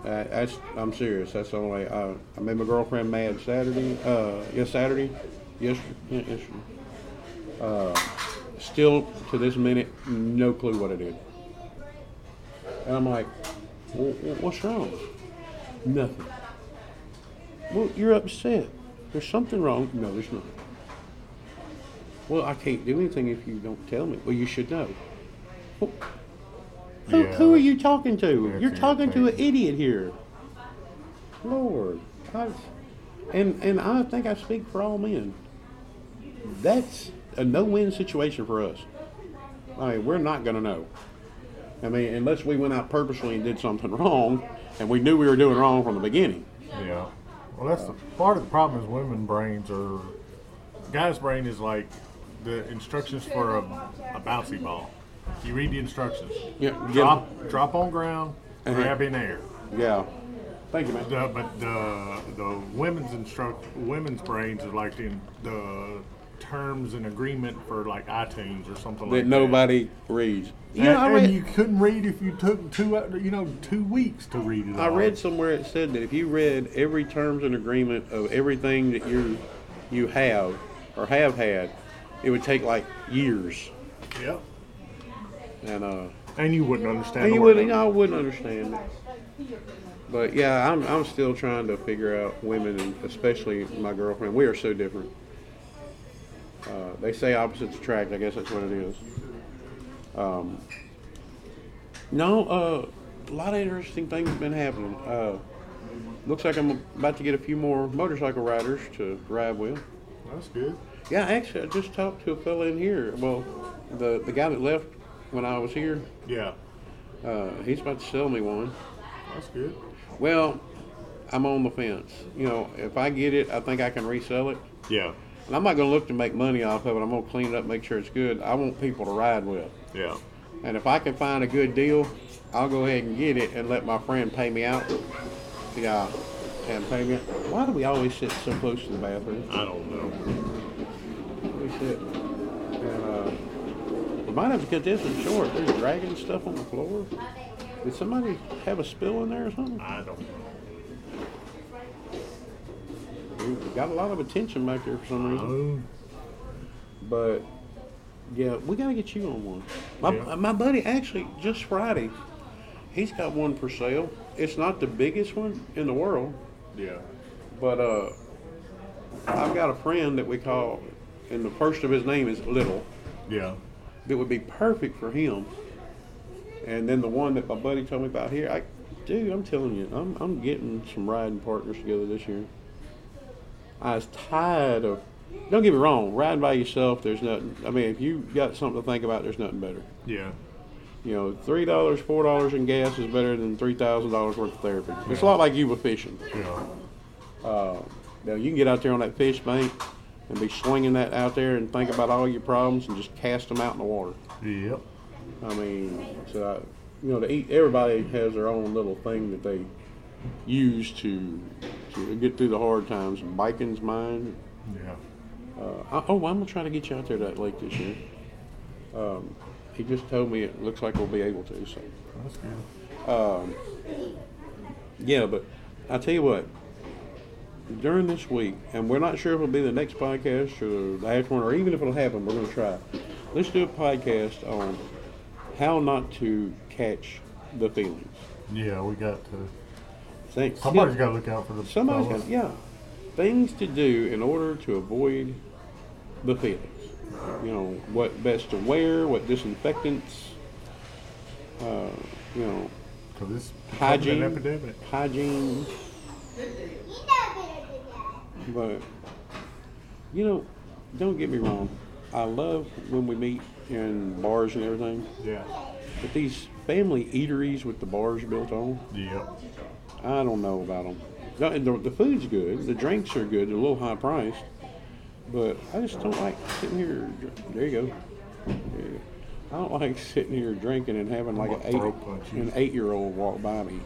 that, that's, I'm serious. That's the only. Uh, I made my girlfriend mad Saturday. Uh, yes, Saturday. Yes. Yes. Uh, still to this minute, no clue what I did. And I'm like, well, what's wrong? Nothing. Well, you're upset. There's something wrong. No, there's not. Well, I can't do anything if you don't tell me. Well, you should know. Well, who, yeah. who are you talking to? That's You're talking to an idiot here. Lord. I, and, and I think I speak for all men. That's a no-win situation for us. I mean, we're not going to know. I mean, unless we went out purposely and did something wrong, and we knew we were doing wrong from the beginning. Yeah. Well, that's the, part of the problem is women's brains are, guy's brain is like the instructions for a, a bouncy ball. You read the instructions. Yeah. Drop, yeah. drop on ground, uh-huh. grab in air. Yeah. Thank you, man. The, but the the women's instruct women's brains are like the the terms and agreement for like iTunes or something that like that. That nobody reads. Yeah, and, I read, and you couldn't read if you took two, you know, two weeks to read it. I all. read somewhere it said that if you read every terms and agreement of everything that you you have or have had, it would take like years. Yep. And uh. And you wouldn't understand. And you wouldn't. I wouldn't understand it. But yeah, I'm I'm still trying to figure out women, and especially my girlfriend. We are so different. Uh, they say opposites attract. I guess that's what it is. Um, no, uh, a lot of interesting things have been happening. Uh, looks like I'm about to get a few more motorcycle riders to ride with. That's good. Yeah, actually, I just talked to a fella in here. Well, the, the guy that left when I was here. Yeah. Uh, he's about to sell me one. That's good. Well, I'm on the fence. You know, if I get it, I think I can resell it. Yeah. And I'm not going to look to make money off of it. I'm going to clean it up, make sure it's good. I want people to ride with. Yeah. And if I can find a good deal, I'll go ahead and get it and let my friend pay me out. Yeah. and pavement. Why do we always sit so close to the bathroom? I don't know. We sit. And, uh, it might have because this is short. There's dragging stuff on the floor. Did somebody have a spill in there or something? I don't know. We got a lot of attention back there for some reason. Oh. But, yeah, we got to get you on one. My, yeah. my buddy, actually, just Friday, he's got one for sale. It's not the biggest one in the world. Yeah. But uh, I've got a friend that we call, and the first of his name is Little. Yeah. That would be perfect for him. And then the one that my buddy told me about here, I, dude, I'm telling you, I'm I'm getting some riding partners together this year. I was tired of, don't get me wrong, riding by yourself, there's nothing. I mean, if you got something to think about, there's nothing better. Yeah. You know, three dollars, four dollars in gas is better than three thousand dollars worth of therapy. Yeah. It's a lot like you were fishing. Yeah. Uh, now, you can get out there on that fish bank and be swinging that out there and think about all your problems and just cast them out in the water. Yep. I mean, so I, you know, to eat, everybody has their own little thing that they use to, to get through the hard times. Biking's mine. Yeah. Uh, I, oh, I'm going to try to get you out there that lake this year. Um, He just told me it looks like we'll be able to. So, that's good. Um, yeah, but I tell you what. During this week, and we're not sure if it'll be the next podcast or the next one, or even if it'll happen, we're going to try. Let's do a podcast on how not to catch the feelings. Yeah, we got to. Thanks. Somebody's yeah. got to look out for the. Somebody's got yeah. Things to do in order to avoid the feelings. You know, what best to wear, what disinfectants, uh, you know, this hygiene, an epidemic. hygiene, but, you know, don't get me wrong. I love when we meet in bars and everything. Yeah. But these family eateries with the bars built on. Yeah. I don't know about them. The, the food's good. The drinks are good. They're a little high priced. But I just don't like sitting here. There you go. There you go. I don't like sitting here drinking and having like an eight, an eight-year-old walk by me.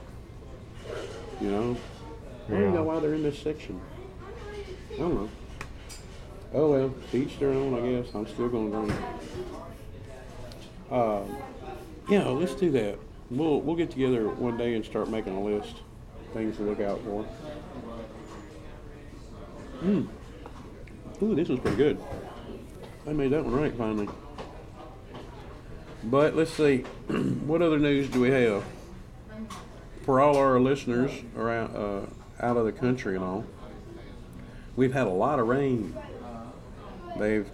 You know? Yeah. I don't know why they're in this section. I don't know. Oh well, each their own, I guess. I'm still gonna drink. Uh, yeah, let's do that. We'll we'll get together one day and start making a list, things to look out for. Hmm. Ooh, this one's pretty good. I made that one right, finally. But let's see, what other news do we have? For all our listeners around, uh, out of the country and all, we've had a lot of rain. They've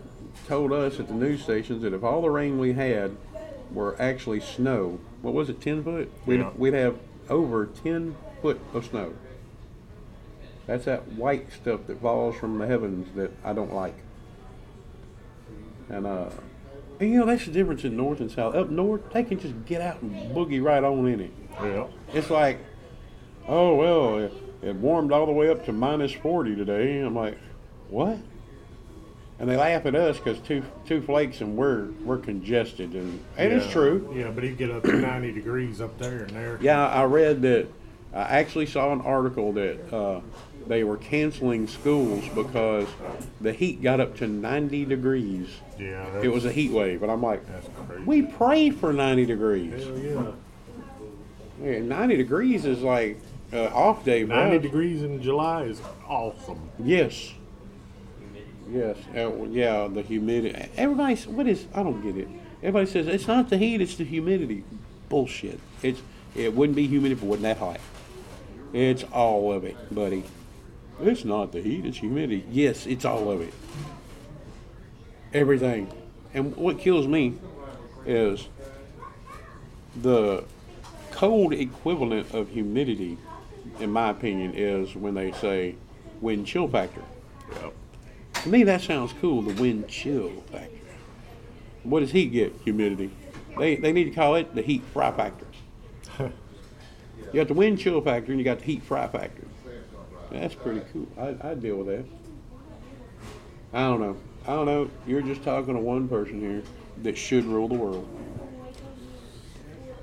told us at the news stations that if all the rain we had were actually snow, what was it, ten foot? We'd, yeah. we'd have over ten foot of snow. That's that white stuff that falls from the heavens that I don't like. And, uh, and you know, that's the difference in north and south. Up north, they can just get out and boogie right on in it. Yeah. It's like, oh, well, it, it warmed all the way up to minus forty today. I'm like, what? And they laugh at us because two two flakes and we're we're congested. And, and yeah. It's true. Yeah, but you get up to ninety degrees up there and there. Yeah, I read that. I actually saw an article that uh, they were canceling schools because the heat got up to ninety degrees. Yeah, it was a heat wave, but I'm like, that's crazy. We prayed for ninety degrees. Hell yeah. Yeah, ninety degrees is like uh, off day. ninety degrees in July is awesome. Yes. Yes. Uh, yeah, the humidity. Everybody, what is? I don't get it. Everybody says it's not the heat; it's the humidity. Bullshit. It's it wouldn't be humid if it wasn't that hot. It's all of it, buddy. It's not the heat, it's humidity. Yes, it's all of it. Everything. And what kills me is the cold equivalent of humidity, in my opinion, is when they say wind chill factor. Yep. To me, that sounds cool, the wind chill factor. What does heat get? Humidity. They, they need to call it the heat fry factor. You got the wind chill factor and you got the heat fry factor. That's pretty cool. I, I'd deal with that. I don't know. I don't know. You're just talking to one person here that should rule the world.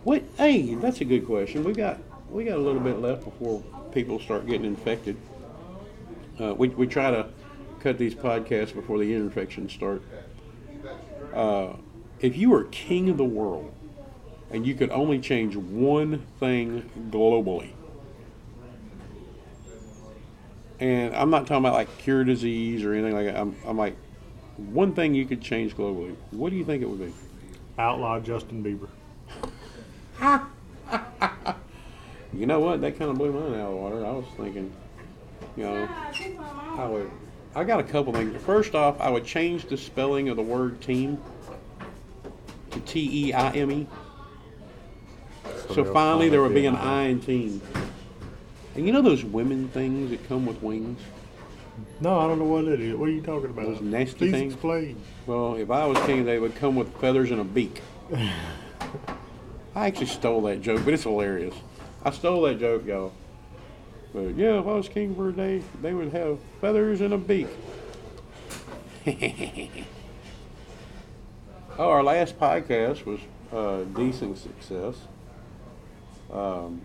What? Hey, that's a good question. We got we got a little bit left before people start getting infected. Uh, we we try to cut these podcasts before the ear infections start. Uh, if you were king of the world and you could only change one thing globally, and I'm not talking about like cure disease or anything like that. I'm, I'm like, one thing you could change globally. What do you think it would be? Outlaw Justin Bieber. You know what? That kind of blew mine out of the water. I was thinking, you know, I would. I got a couple things. First off, I would change the spelling of the word team to T E I M E. So finally there would be an I in team. And you know those women things that come with wings? No, I don't know what it is. What are you talking about? Those nasty Please things? Explain. Well, if I was king, they would come with feathers and a beak. I actually stole that joke, but it's hilarious. I stole that joke, y'all. But yeah, if I was king for a day, they would have feathers and a beak. Oh, our last podcast was a uh, decent success. Um,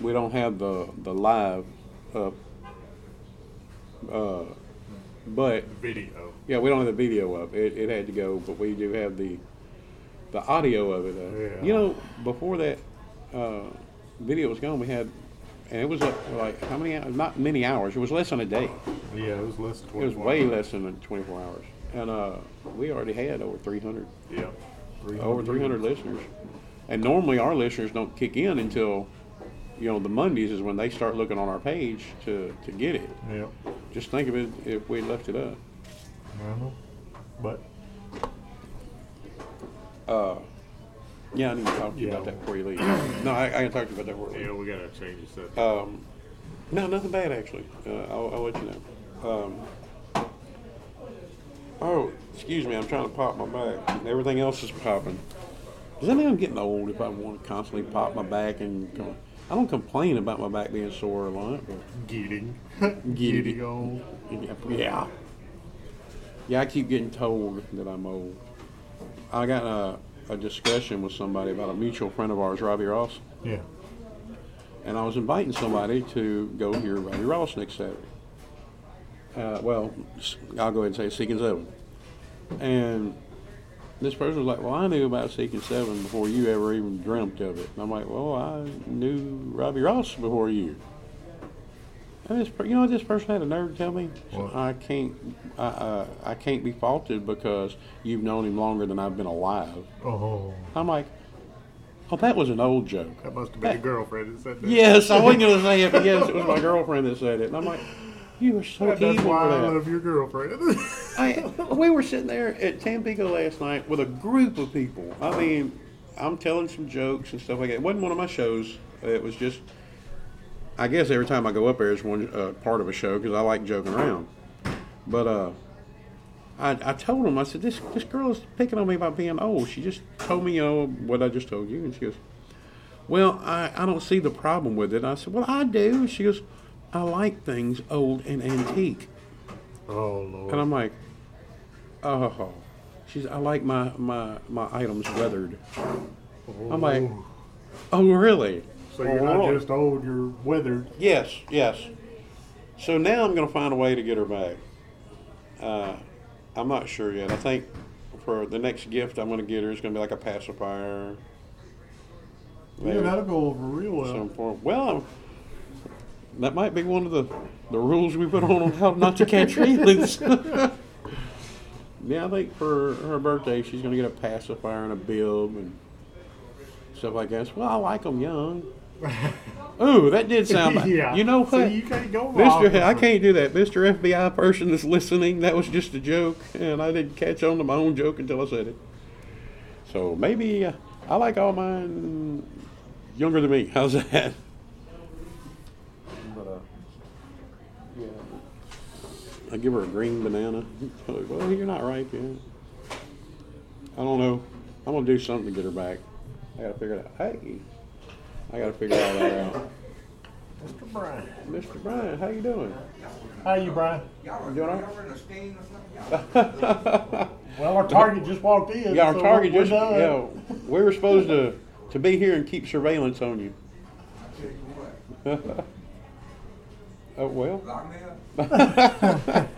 we don't have the, the live up. Uh, but video. Yeah, we don't have the video up. It it had to go, but we do have the the audio of it. Up. Yeah. You know, before that uh, video was gone, we had, and it was like, like how many? Hours? Not many hours. It was less than a day. Yeah, it was less than twenty-four. It was way less than twenty-four hours, and uh, we already had over three hundred. Yeah, three hundred. Over three hundred listeners. And normally our listeners don't kick in until, you know, the Mondays is when they start looking on our page to, to get it. Yeah. Just think of it if we left it up. Mm-hmm. But uh, yeah, I need to talk to you yeah. about that before you leave. No, I, I can talk to you about that before you leave. Yeah, we gotta change this up. Um, no, nothing bad actually. Uh, I'll, I'll let you know. Um, oh, excuse me, I'm trying to pop my bag. Everything else is popping. Does that mean I'm getting old if I want to constantly pop my back and come? I don't complain about my back being sore a lot. Getting. Getting old. Yeah. Yeah, I keep getting told that I'm old. I got a, a discussion with somebody about a mutual friend of ours, Robbie Ross. Yeah. And I was inviting somebody to go hear Robbie Ross next Saturday. Uh, well, I'll go ahead and say Seeking Seven. And this person was like, well, I knew about Seeking Seven before you ever even dreamt of it. And I'm like, well, I knew Robbie Ross before you. And this, you know what this person had a nerve to tell me? So I can't I, uh, I can't be faulted because you've known him longer than I've been alive. Oh. I'm like, oh, that was an old joke. That must have been that, your girlfriend that said that. Yes, I wasn't going to say it, but yes, it was my girlfriend that said it. And I'm like, you were so evil. That's why I love your girlfriend. I, we were sitting there at Tampico last night with a group of people. I mean, I'm telling some jokes and stuff like that. It wasn't one of my shows. It was just, I guess every time I go up there is one uh, part of a show because I like joking around. But uh, I, I told them, I said, this this girl is picking on me about being old. She just told me, you know, what I just told you. And she goes, well, I, I don't see the problem with it. And I said, well, I do. And she goes, I like things old and antique. Oh, Lord. And I'm like, oh. She's, I like my, my, my items weathered. Oh. I'm like, oh, really? So you're oh, not just old, you're weathered. Yes, yes. So now I'm going to find a way to get her back. Uh, I'm not sure yet. I think for the next gift I'm going to get her is going to be like a pacifier. Yeah, that'll go over real well. Some form. Well, I'm... That might be one of the, the rules we put on on how not to catch feelings. Yeah, I think for her birthday, she's going to get a pacifier and a bib and stuff like that. Well, I like them young. Ooh, that did sound bad. Yeah. You know what? So you can't go wrong. Mister I can't do that. Mister F B I person that's listening, that was just a joke, and I didn't catch on to my own joke until I said it. So maybe uh, I like all mine younger than me. How's that? I give her a green banana. Well, you're not right yet. I don't know. I'm going to do something to get her back. I got to figure it out. Hey, I got to figure all that out. Mister Brian. Mister Brian, how you doing? How you, Brian? Y'all are, you doing all right? Y'all are in a stain or something? Well, our target just walked in. Yeah, our so target just, yeah, you know, we were supposed to, to be here and keep surveillance on you. Oh, well. Lock me up. Lock me up.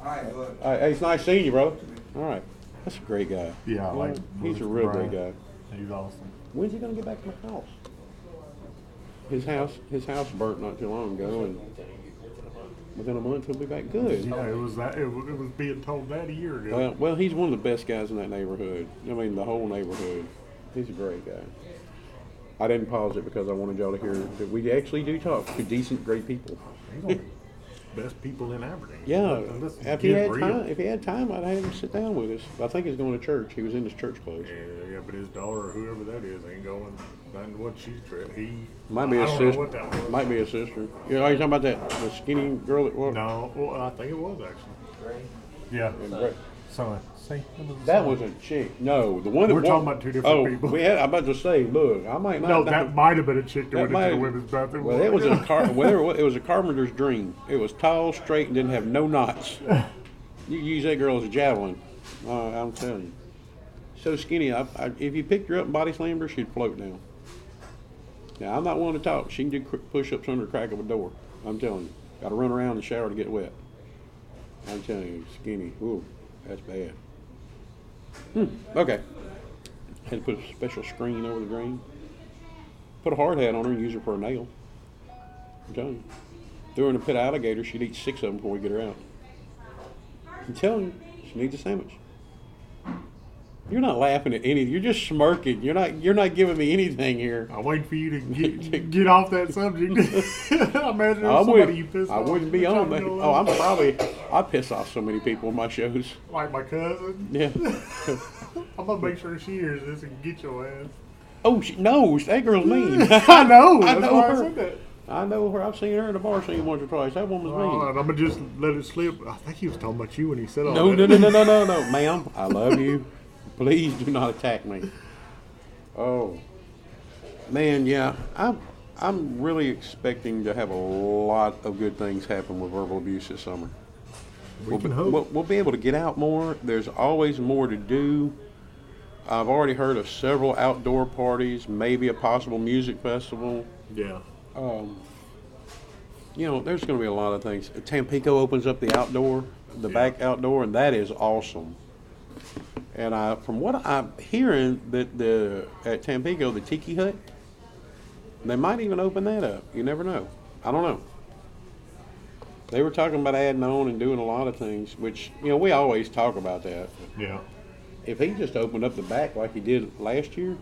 All right, look. All right, hey, it's nice seeing you, bro. All right. That's a great guy. Yeah, I like He's a real Brian. Great guy. He's awesome. When's he going to get back to my house? His house his house burnt not too long ago, and within a month he'll be back. Good. Yeah, it was that, it was being told that a year ago. Well, well, he's one of the best guys in that neighborhood. I mean, the whole neighborhood. He's a great guy. I didn't pause it because I wanted y'all to hear that we actually do talk to decent, great people. He's one of the best people in Aberdeen. Yeah. If he had real. time, if he had time, I'd have him sit down with us. I think he's going to church. He was in his church clothes. Yeah, yeah, but his daughter or whoever that is ain't going. Not what she's tripping. He might be I a don't sister. Know what that was. Might be a sister. You know, are you talking about that the skinny girl that walked? No, well, I think it was actually. Gray. Yeah. Gray. Son. See, that was a chick. No, the one that we're talking about two different oh, people. We had, I'm about to say, look, I might not. No, that have, might have been a chick that, that went into the women's bathroom. Well, it was a car. Well, it was a carpenter's dream. It was tall, straight, and didn't have no knots. You use that girl as a javelin. Uh, I'm telling you, so skinny. I, I, if you picked her up and body slammed her, she'd float down. Now I'm not one to talk. She can do push-ups under the crack of a door. I'm telling you, got to run around and shower to get wet. I'm telling you, skinny. Ooh, that's bad. Hmm, okay. Had to put a special screen over the green. Put a hard hat on her and use her for a nail. I'm telling you. Threw her in a pit of alligators. She'd eat six of them before we get her out. I'm telling you, she needs a sandwich. You're not laughing at anything. You're just smirking. You're not You're not giving me anything here. I wait for you to get, get off that subject. I imagine I somebody you piss I off. I wouldn't be on that. Oh, I'm probably... I piss off so many people on my shows. Like my cousin? Yeah. I'm going to make sure she hears this and get your ass. Oh, she knows. That girl's mean. I know. I That's know her. I said that. I know her. I've seen her in the bar scene once or twice. That woman's mean. Right, I'm going to just let it slip. I think he was talking about you when he said all no, that. No, no, no, no, no, no. Ma'am, I love you. Please do not attack me. Oh, man, yeah. I'm, I'm really expecting to have a lot of good things happen with verbal abuse this summer. We we'll, can be, hope. We'll, we'll be able to get out more. There's always more to do. I've already heard of several outdoor parties, maybe a possible music festival. Yeah. Um, you know, there's going to be a lot of things. Tampico opens up the outdoor, the yeah. back outdoor, and that is awesome. And I, from what I'm hearing, that the at Tampico, the Tiki Hut, they might even open that up. You never know. I don't know. They were talking about adding on and doing a lot of things, which, you know, we always talk about that. Yeah. If he just opened up the back like he did last year,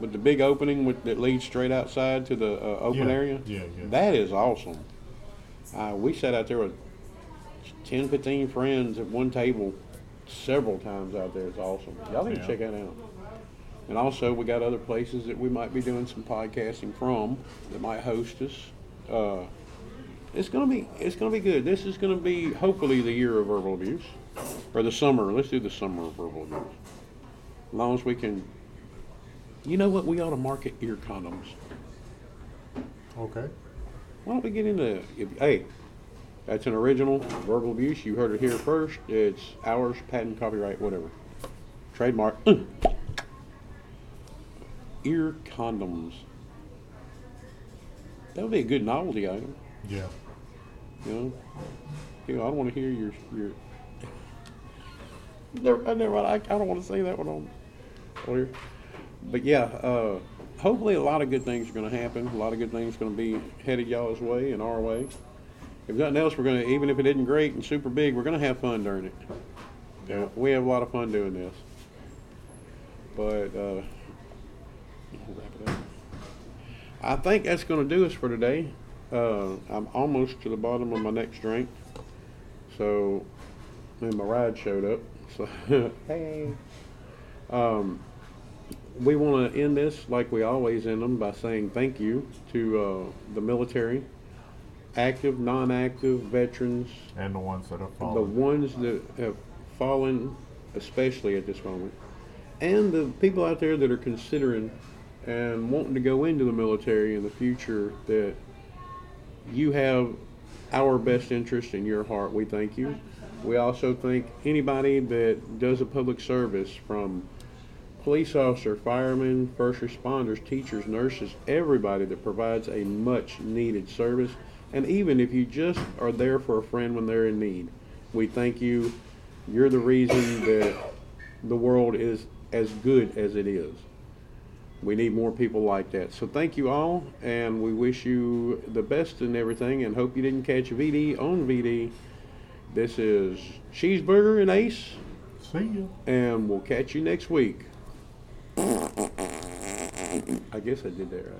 with the big opening with, that leads straight outside to the uh, open yeah. area, yeah, yeah. that is awesome. Uh, we sat out there with ten, fifteen friends at one table several times out there. It's awesome. Y'all need yeah. to check that out. And also, we got other places that we might be doing some podcasting from that might host us. Uh, it's gonna be it's gonna be good. This is gonna be hopefully the year of verbal abuse, or the summer. Let's do the summer of verbal abuse. As long as we can. You know what? We ought to market ear condoms. Okay. Why don't we get into? If, hey. That's an original, verbal abuse. You heard it here first. It's ours, patent, copyright, whatever. Trademark. Ear condoms. That would be a good novelty item. Yeah. You know? You know, I don't want to hear your... your never, I, never, I, I don't want to say that one on here. But yeah, uh, hopefully a lot of good things are going to happen. A lot of good things are going to be headed y'all's way and our way. If nothing else, we're going to, even if it isn't great and super big, we're going to have fun during it. Yeah. We have a lot of fun doing this. But, uh, we'll wrap it up. I think that's going to do us for today. Uh, I'm almost to the bottom of my next drink. So, and my ride showed up. So, hey. Um, we want to end this like we always end them by saying thank you to uh, the military. Active, non-active, veterans, and the ones that have fallen. The ones that have fallen, especially at this moment, and the people out there that are considering and wanting to go into the military in the future, that you have our best interest in your heart. We thank you. We also thank anybody that does a public service, from police officer, firemen, first responders, teachers, nurses, everybody that provides a much needed service. And even if you just are there for a friend when they're in need, we thank you. You're the reason that the world is as good as it is. We need more people like that. So thank you all, and we wish you the best in everything, and hope you didn't catch V D on V D. This is Cheeseburger and Ace. See you. And we'll catch you next week. I guess I did that right.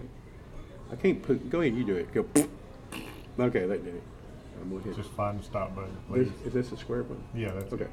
I can't put... Go ahead, you do it. Go... Okay, that did it. I'm Just find the stop button, please. This, is this a square button? Yeah, that's okay. It.